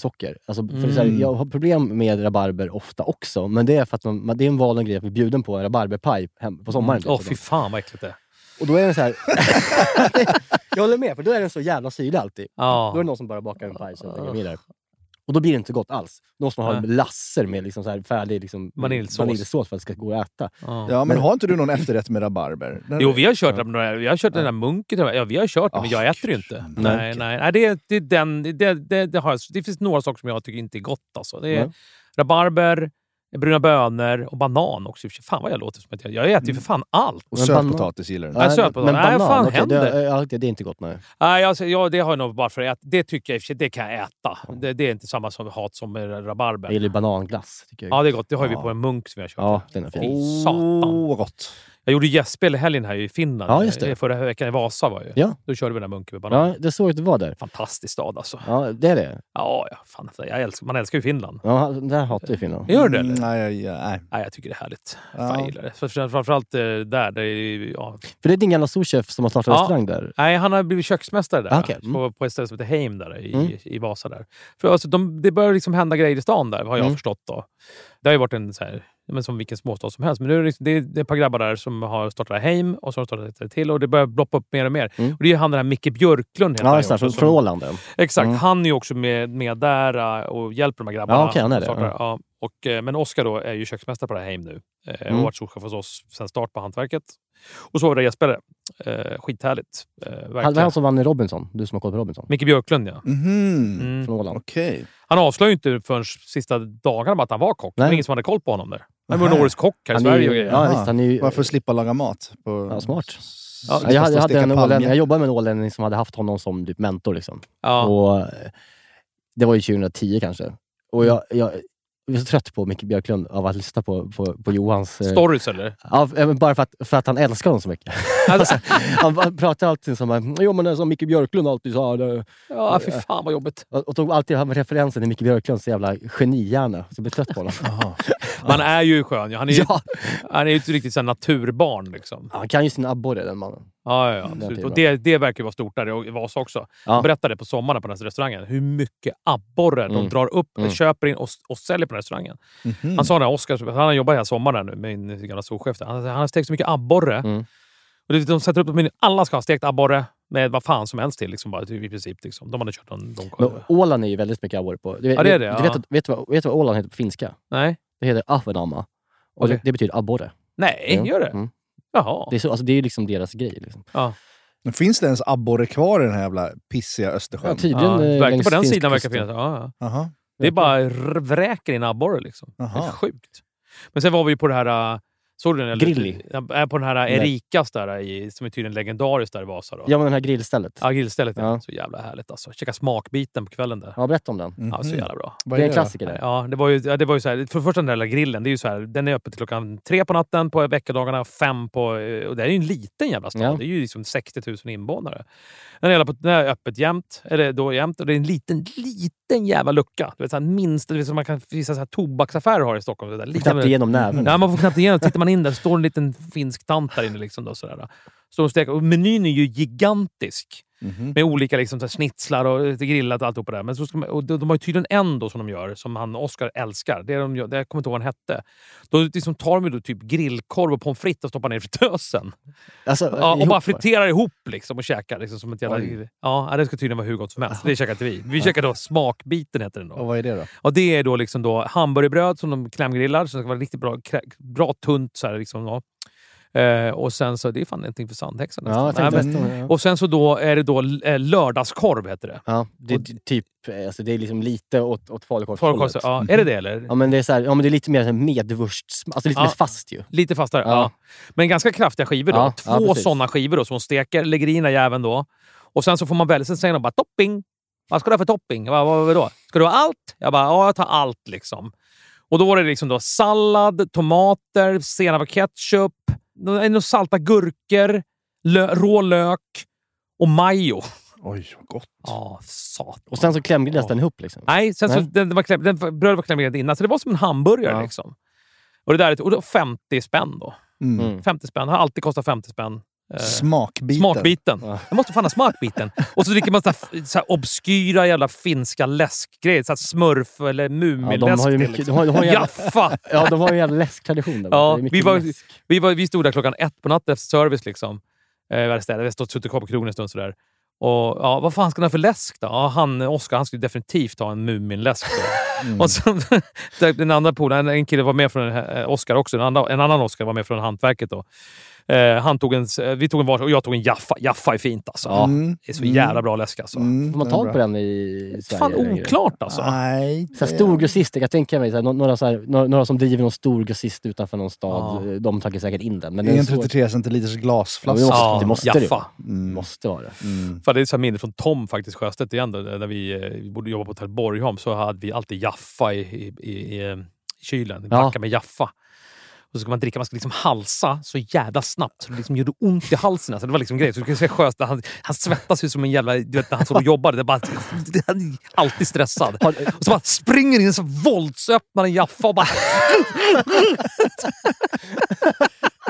socker. Alltså, för så här, jag har problem med rabarber ofta också. Men det är för att det är en vanlig grej att vi bjuder på en rabarberpaj på sommaren. Åh, fy fan vad äckligt det. Och då är den så här... jag håller med, för då är den så jävla syrlig alltid. Ah. Då är det någon som bara bakar en paj och lägger vidare. Och då blir det inte gott alls. Då måste man ha lasser med liksom så här färdig liksom vaniljsås för att det ska gå att äta. Ja, men har inte du någon efterrätt med rabarber? Jo, vi har kört den där munken. Ja, vi har kört den, men jag äter ju inte. Nej, det är den det finns några saker som jag tycker inte är gott alltså. Det är rabarber, bruna bönor och banan också. Fan vad jag låter som att jag äter ju för fan allt. Och sötpotatis gillar du? Nej, sötpotatis. Men banan, fan händer. Det är inte gott med. Nej, alltså, det har jag nog bara för att äta. Det tycker jag i och för sig, det kan jag äta. Det är inte samma som hat som rabarber. Jag gillar bananglass, tycker jag. Ja, det är gott. Det har vi på en munk som jag köpte. Ja, den är fin. Satan, gott. Jag gjorde gästspel helgen här i Finland. Ja, just det. Förra veckan i Vasa var jag. Ja. Då körde vi den där munken med banan. Ja, det såg att det var där. Fantastisk stad alltså. Ja, det är det. Ja, fan. Man älskar ju Finland. Ja, där hatar ju Finland. Gör du det? Nej, jag tycker det är härligt. Ja. Fan, jag gillar det. Framförallt där. För det är din gamla souschef som har startat restaurang där? Nej, han har blivit köksmästare där. Okay. På ett ställe som heter Heim där i Vasa där. För alltså, det börjar liksom hända grejer i stan där, har jag förstått då. Det har ju varit en så här... Men som vilken småstad som helst. Men nu det är ett par grabbar där som har startat Heim och som har startat det till. Och det börjar bloppa upp mer och mer. Och det är ju han den här Micke Björklund. Ja, just det. Från Åland. Exakt. Han är ju också med där och hjälper de här grabbarna. Ja, okej. Han är det. Men Oskar då är ju köksmästare på det här Heim nu. Och har varit souschef hos oss sedan start på hantverket. Och så var det Jesper. Skithärligt. Han som vann i Robinson. Du som har kollat på Robinson. Micke Björklund, ja. Från Åland. Okej. Han avslöjade ju inte förrän sista dagarna att han var kock. Nej. Det var ingen som hade koll på honom där. Han var en årets kock här i Sverige. Varför slippa laga mat? Ja, smart. Jag jobbade med en ålänning som hade haft honom som typ mentor. Liksom. Ja. Och det var ju 2010 kanske. Och jag är så trött på Micke Björklund av att lyssna på Johans... stories, eller? Ja, bara för att han älskar honom så mycket. Alltså. Han pratar alltid som Micke Björklund alltid sa. Ja, för fan vad jobbigt. Och tog alltid referensen till Micke Björklunds jävla genihjärna. Så jag blir trött på honom. Man är ju skön. Han är ju inte riktigt sån naturbarn liksom. Han kan ju sin abborre, den mannen. Ja, absolut. Och det verkar ju vara stort där i Vasa också. De berättade på sommaren på den här restaurangen hur mycket abborre de drar upp, köper in och säljer på den här restaurangen. Han sa det, Oskar, han har jobbat här sommaren nu med min gamla souschef. Han har stekt så mycket abborre. Och de sätter upp på menyn, alla ska ha stekt abborre med vad fan som helst till liksom, bara i princip liksom. De hade kört Åland är ju väldigt mycket abborre på. Vet du vad Åland heter på finska? Nej. Det heter avenama. Och det betyder abborre. Nej, gör det. Jaha. Det är så, alltså det är liksom deras grej liksom. Ja. Men finns det ens abborre kvar i den här jävla pissiga Östersjön? Ja, tydligen. På den sidan verkar finnas. Ja. Det är bara vräker in abborre liksom. Aha. Det är sjukt. Men sen var vi på det här... Såg du den? Grilli. På den här Erikas där som är tydligen legendarisk där i Vasa då. Ja, men den här grillstället. Ja, grillstället. Ja. Så jävla härligt alltså. Checka smakbiten på kvällen där. Ja, berätta om den. Ja, så jävla bra. Det är en klassiker där. Ja, det var ju så här. För första den där lilla grillen, det är ju så här. Den är öppen till 3 på natten, på veckodagarna 5 på... Och det är ju en liten jävla stad. Ja. Det är ju liksom 60 000 invånare. Den är öppet jämt. Eller då jämt. Och det är en liten jävla lucka. Du vet, så här, minst. Det är som man kan visa så här tobaksaffärer har i Stockholm. Det där. Knappt igenom näven. Ja, man får knappt igenom. Tittar man in där står en liten finsk tant där inne liksom då sådär. Och menyn är ju gigantisk. Med olika liksom, så här, snitslar och lite grillat och alltihop det där. Men så ska man, och de har ju tydligen en då som de gör, som han Oskar älskar. Det de gör, jag kommer inte ihåg vad han hette. Då liksom, tar de ju då typ grillkorv och pommes frites och stoppar ner i fritösen. Alltså, ja, och bara friterar ihop liksom, och käkar liksom, som ett jävla... Ja, det ska tydligen vara hur gott som helst. Det käkar inte vi. Vi käkar då smakbiten heter den då. Och vad är det då? Och det är då liksom då hamburgerbröd som de klämgrillar. Så det ska vara riktigt bra tunt så här liksom då. Och sen så, det är fan någonting för sandhäxan. Ja, och sen så då är det då lördagskorv heter det. Ja, det är typ, alltså det är liksom lite åt falukorv. Ja, är det eller? Ja, men det är så här, ja men det är lite mer medvurst, alltså lite mer fast ju. Lite fastare, ja. Men ganska kraftiga skivor då. Två sådana skivor då som hon steker, lägger in i jäveln då. Och sen så får man välja, sen säger de bara topping. Vad ska du ha för topping? Vad då? Ska du ha allt? Jag bara, ja jag tar allt liksom. Och då var det liksom då sallad, tomater, senap och ketchup. Salta gurkor, rå lök och majo. Oj, gott. Ja, satan. Och sen så klämde nästan ihop liksom. Nej, sen så brödet var klämgrillat innan. Så det var som en hamburgare liksom. Och det där är och 50 spänn då. 50 spänn, har alltid kostat 50 spänn. Smakbiten. Jag måste fan ha smakbiten. Och så dricker man så här obskyra jävla finska läskgrejer. Så här Smurf eller Muminläsk. Ja, de har ju mycket, de har Jaffa. Ja, de har ju en jävla läsktradition. Ja, vi stod där klockan 1 på natten efter service liksom. Vi stod och suttit kvar på krogen en stund sådär. Och ja, vad fan ska han ha för läsk då? Ja, Oskar skulle definitivt ha en Muminläsk då. Och sen den andra polaren, en kille var med från Oskar också. En annan Oskar var med från hantverket då. Vi tog en vars och jag tog en Jaffa. Jaffa är fint alltså. Det är så jävla bra läsk alltså. Får man tag på den i Sverige? Fan oklart alltså. Nej. Så stor grossist, jag tänker mig några som driver någon stor grossist utanför någon stad, de tar säkert in den. Men det är en 33 centiliters glasflaska. Ja, det måste Jaffa. Måste vara det. För det är så här mindre från Tom faktiskt Sjöstedt igen då, när vi borde jobba på Tälborgholm så hade vi alltid Jaffa i kylen. Vi packade med Jaffa. Och så ska man dricka, man ska liksom halsa så jävla snabbt så det liksom gjorde ont i halsen. Alltså det var liksom grej. Så du kan se Sjöstedt, han svettas ju som en jävla, du vet när han så jobbade, det bara, han är alltid stressad. Och så bara springer in så våldsöppnar en Jaffa och bara...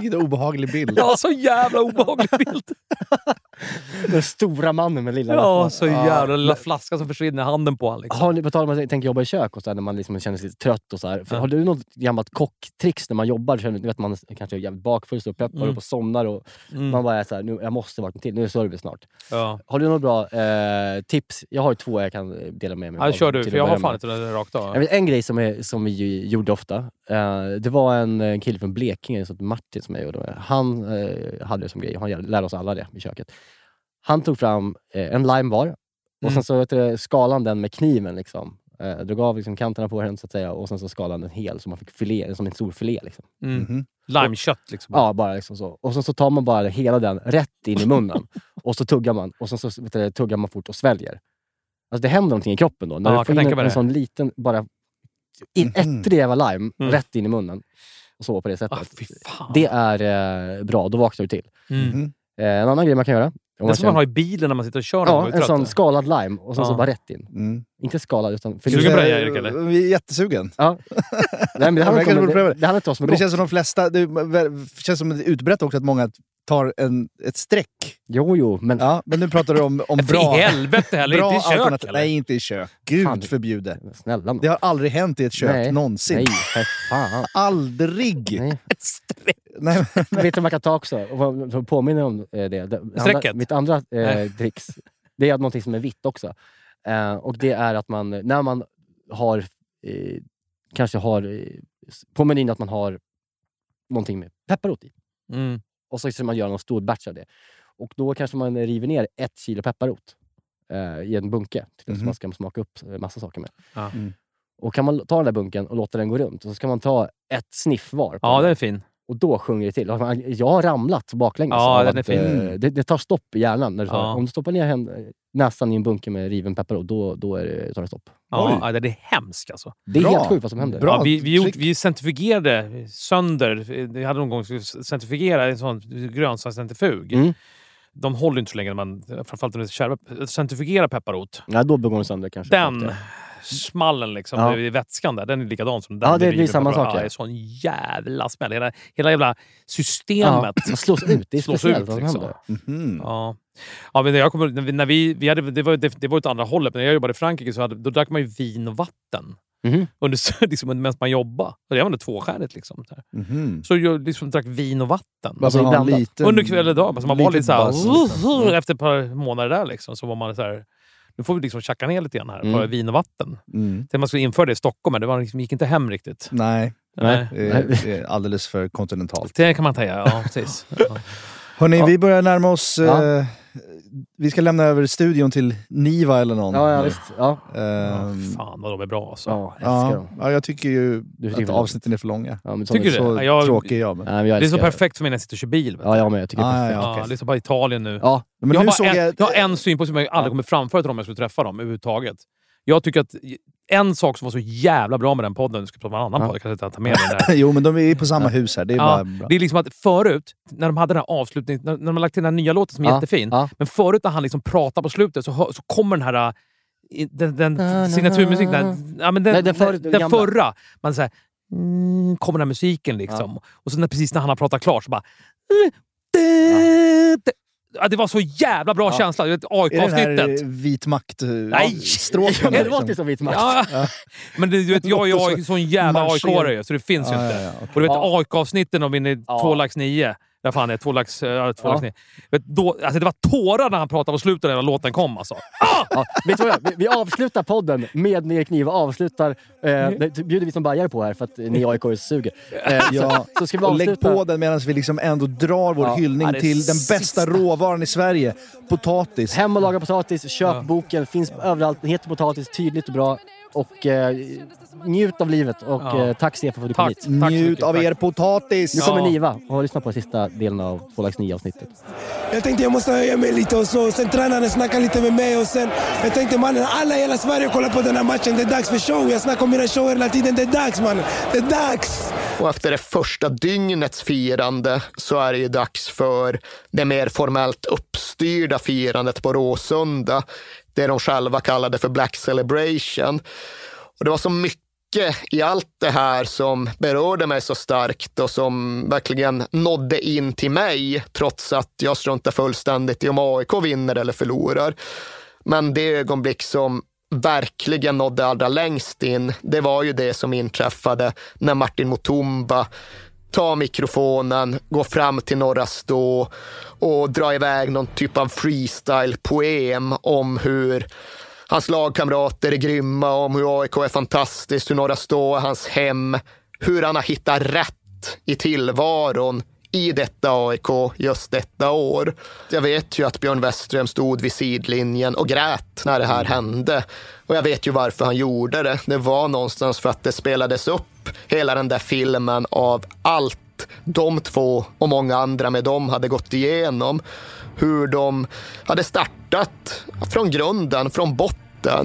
Vilken obehaglig bild. Ja, så jävla obehaglig bild. Den stora mannen med lilla... Ja, så jävla lilla flaska som försvinner i handen på han. Liksom. Har ni på tal om att tänka jobba i kök och så där, när man liksom känner sig lite trött och så här. Har du något gammalt kocktricks när man jobbar? Du vet, man kanske är jävligt bakfull, står och peppar upp och somnar och man bara är så här, nu, jag måste vakna till, nu är service snart. Ja. Har du något bra tips? Jag har 2 jag kan dela med mig. Ja, kör du, för jag har fan inte den rakt av. En grej som vi gjorde ofta, det var en kille från Blekinge som Martin som jag gjorde. Han hade det som grej. Han lärde oss alla det i köket. Han tog fram en lime var och sen så skalade den med kniven liksom. Drog av liksom kanterna på den så att säga och sen så skalade den hel så man fick filé, som en stor filé liksom. Limekött liksom. Ja, bara liksom så. Och sen så tar man bara hela den rätt in i munnen och så tuggar man och sen så tuggar man fort och sväljer. Alltså det händer någonting i kroppen då när du får in en sån liten bara ättriga lime rätt in i munnen. Och så på det sättet. Ah, det är bra, då vaknar du till. En annan grej man kan göra. Det som man har i bilen när man sitter och kör. Ja, en sån skalad lime och sen så bara rätt in. Inte skalad utan... Sugen på det, Erik, eller? Vi är jättesugen. Ja. Nej, men det handlar inte om... Det känns som de flesta... Det känns som det utbrett också att många tar ett streck. Jo, men... Ja, men nu pratar du om bra... I helvete heller, inte i kök alternativ. Eller? Nej, inte i kök. Gud fan, förbjude. Snälla. Man. Det har aldrig hänt i ett kök, någonsin. Nej, för fan. Aldrig. Nej. Ett streck. Nej, men... Vet du vad man kan ta också? Och påminner om det. Strecket? Mitt andra tricks, det är någonting som är vitt också. Och det är att man, när man har, kanske har på menyn att man har någonting med pepparrot i. Och så ska man göra någon stor batch av det. Och då kanske man river ner 1 kilo pepparrot i en bunke. Så man ska smaka upp massa saker med. Och kan man ta den där bunken och låta den gå runt. Och så ska man ta ett sniff var. Ja, den är fin. Och då sjunger det till. Jag har ramlat baklänges. Ja, den är fin. Det tar stopp i hjärnan. När du om du stoppar ner näsan i en bunke med riven pepparrot, då tar det stopp. Ja, det är hemskt alltså. Det är helt sjukt vad som händer. Ja, vi centrifugerade sönder. Vi hade någon gång centrifugera en sån grönsakscentrifug. De håller inte så länge när man framförallt när det är kärva. Centrifugera pepparrot. Ja, då begår det sönder kanske. Den smallen liksom, ja. Det är vätskan där, den är likadan som den. Ja, det blir samma sak. Ja, det är sån jävla smäll. Hela jävla systemet slås ut. Det slås ut liksom. Mm-hmm. Ja. Ja, men jag kommer, när vi hade, det var ett andra hållet, men när jag jobbade i Frankrike så då drack man ju vin och vatten. Mm-hmm. Under liksom medan man jobbar. Och det var inte tvåstjärnigt liksom där. Mm-hmm. Så jag liksom drack vin och vatten. Alltså, liten, under kväll eller dag. Alltså, man var lite såhär efter ett par månader där liksom, så var man såhär, nu får vi liksom tjacka ner lite grann här. Bara vin och vatten. Mm. Sen man skulle införa det i Stockholm, men det var liksom, gick inte hem riktigt. Nej. Det är alldeles för kontinentalt. Det kan man säga, ja precis. Ja. Hörrni, vi börjar närma oss... Ja. Vi ska lämna över studion till Niva eller någon. Ja, visst. Ja. Fan vad de är bra alltså. Ja, älskar dem. Ja, jag tycker ju att avsnitten är för långa. Ja, men tycker du så det? Jag det är så perfekt för mig när jag sitter och kör bil. Ja, jag med. Jag tycker det är perfekt. Ja, okay. Det är så bara Italien nu. Ja, men jag, nu har jag har en syn på som jag aldrig kommer framföra till dem jag skulle träffa dem överhuvudtaget. Jag tycker att en sak som var så jävla bra med den podden, du ska prata om en annan podd, kanske inte ta med den där. Jo, men de är ju på samma hus här, det är bara bra. Det är liksom att förut, när de hade den här avslutningen, när de lagt till den här nya låten som är jättefin, men förut när han liksom pratar på slutet så kommer den här den signaturmusiken där, ja, men den förra, man säger kommer den här musiken liksom, och så precis när han har pratat klart så bara det var så jävla bra känsla. Vet, AIK-avsnittet. Är det här vit makt? Nej! Stråken, det låter liksom vit makt. Ja. Men du vet, jag är AIK, sån jävla AIK-are, så det finns ju inte. Okay. Och du vet, AIK-avsnitten om vinner 2,9. Där fan är 2,9. Alltså det var tårar när han pratade på slutet när låten kom alltså. Vet du vad vi avslutar podden med Ner Kniv och avslutar. Det bjuder vi som bajare på här för att ni AIK suger. Så ska vi avsluta. Lägg på den medan vi liksom ändå drar vår hyllning till den bästa råvaran i Sverige. Potatis. Hem och laga potatis. Köp boken. Finns överallt. Den heter Potatis. Tydligt och bra. Och njut av livet. Och tack Stefan för att du kom hit. Njut av er potatis. Nu kommer Niva och lyssna på sista delen av 2,9-avsnittet. Jag tänkte jag måste höja mig lite och så. Sen tränaren snackade lite med mig och sen jag tänkte mannen, alla i hela Sverige kollar på den här matchen. Det är dags för show. Jag snackar om mina show hela tiden. Det är dags mannen. Det är dags. Och efter det första dygnets firande så är det ju dags för det mer formellt uppstyrda firandet på Råsunda. Det de själva kallade för Black Celebration. Och det var så mycket i allt det här som berörde mig så starkt och som verkligen nådde in till mig trots att jag struntar fullständigt i om AIK vinner eller förlorar. Men det ögonblick som verkligen nådde allra längst in, det var ju det som inträffade när Martin Mutumba tar mikrofonen, går fram till Norra Stå och drar iväg någon typ av freestyle-poem om hur hans lagkamrater är grymma, om hur AIK är fantastiskt, hur Norra Stå är hans hem, hur han har hittat rätt i tillvaron i detta AIK just detta år. Jag vet ju att Björn Weström stod vid sidlinjen och grät när det här hände. Och jag vet ju varför han gjorde det. Det var någonstans för att det spelades upp hela den där filmen av allt de två och många andra med dem hade gått igenom. Hur de hade startat från grunden, från botten.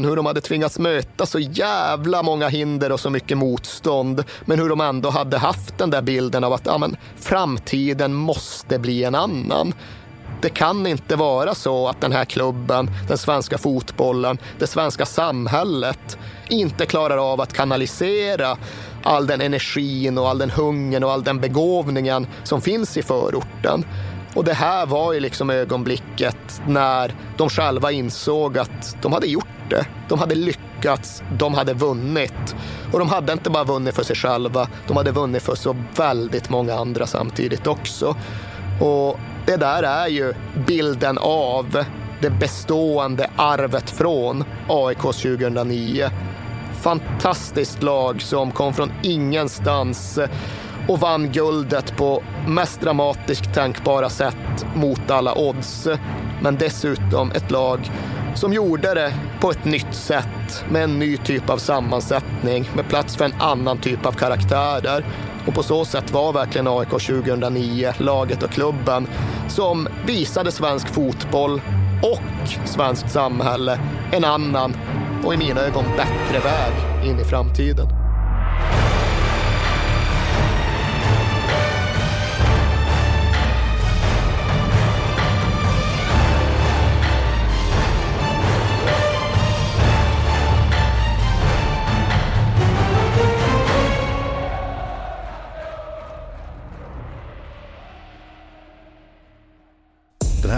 Hur de hade tvingats möta så jävla många hinder och så mycket motstånd. Men hur de ändå hade haft den där bilden av att framtiden måste bli en annan. Det kan inte vara så att den här klubben, den svenska fotbollen, det svenska samhället inte klarar av att kanalisera all den energin och all den hungern och all den begåvningen som finns i förorten. Och det här var ju liksom ögonblicket när de själva insåg att de hade gjort det. De hade lyckats, de hade vunnit. Och de hade inte bara vunnit för sig själva, de hade vunnit för så väldigt många andra samtidigt också. Och det där är ju bilden av det bestående arvet från AIK 2009. Fantastiskt lag som kom från ingenstans och vann guldet på mest dramatiskt tänkbara sätt mot alla odds. Men dessutom ett lag som gjorde det på ett nytt sätt, med en ny typ av sammansättning, med plats för en annan typ av karaktärer. Och på så sätt var verkligen AIK 2009, laget och klubben, som visade svensk fotboll och svenskt samhälle en annan och i mina ögon bättre väg in i framtiden. Den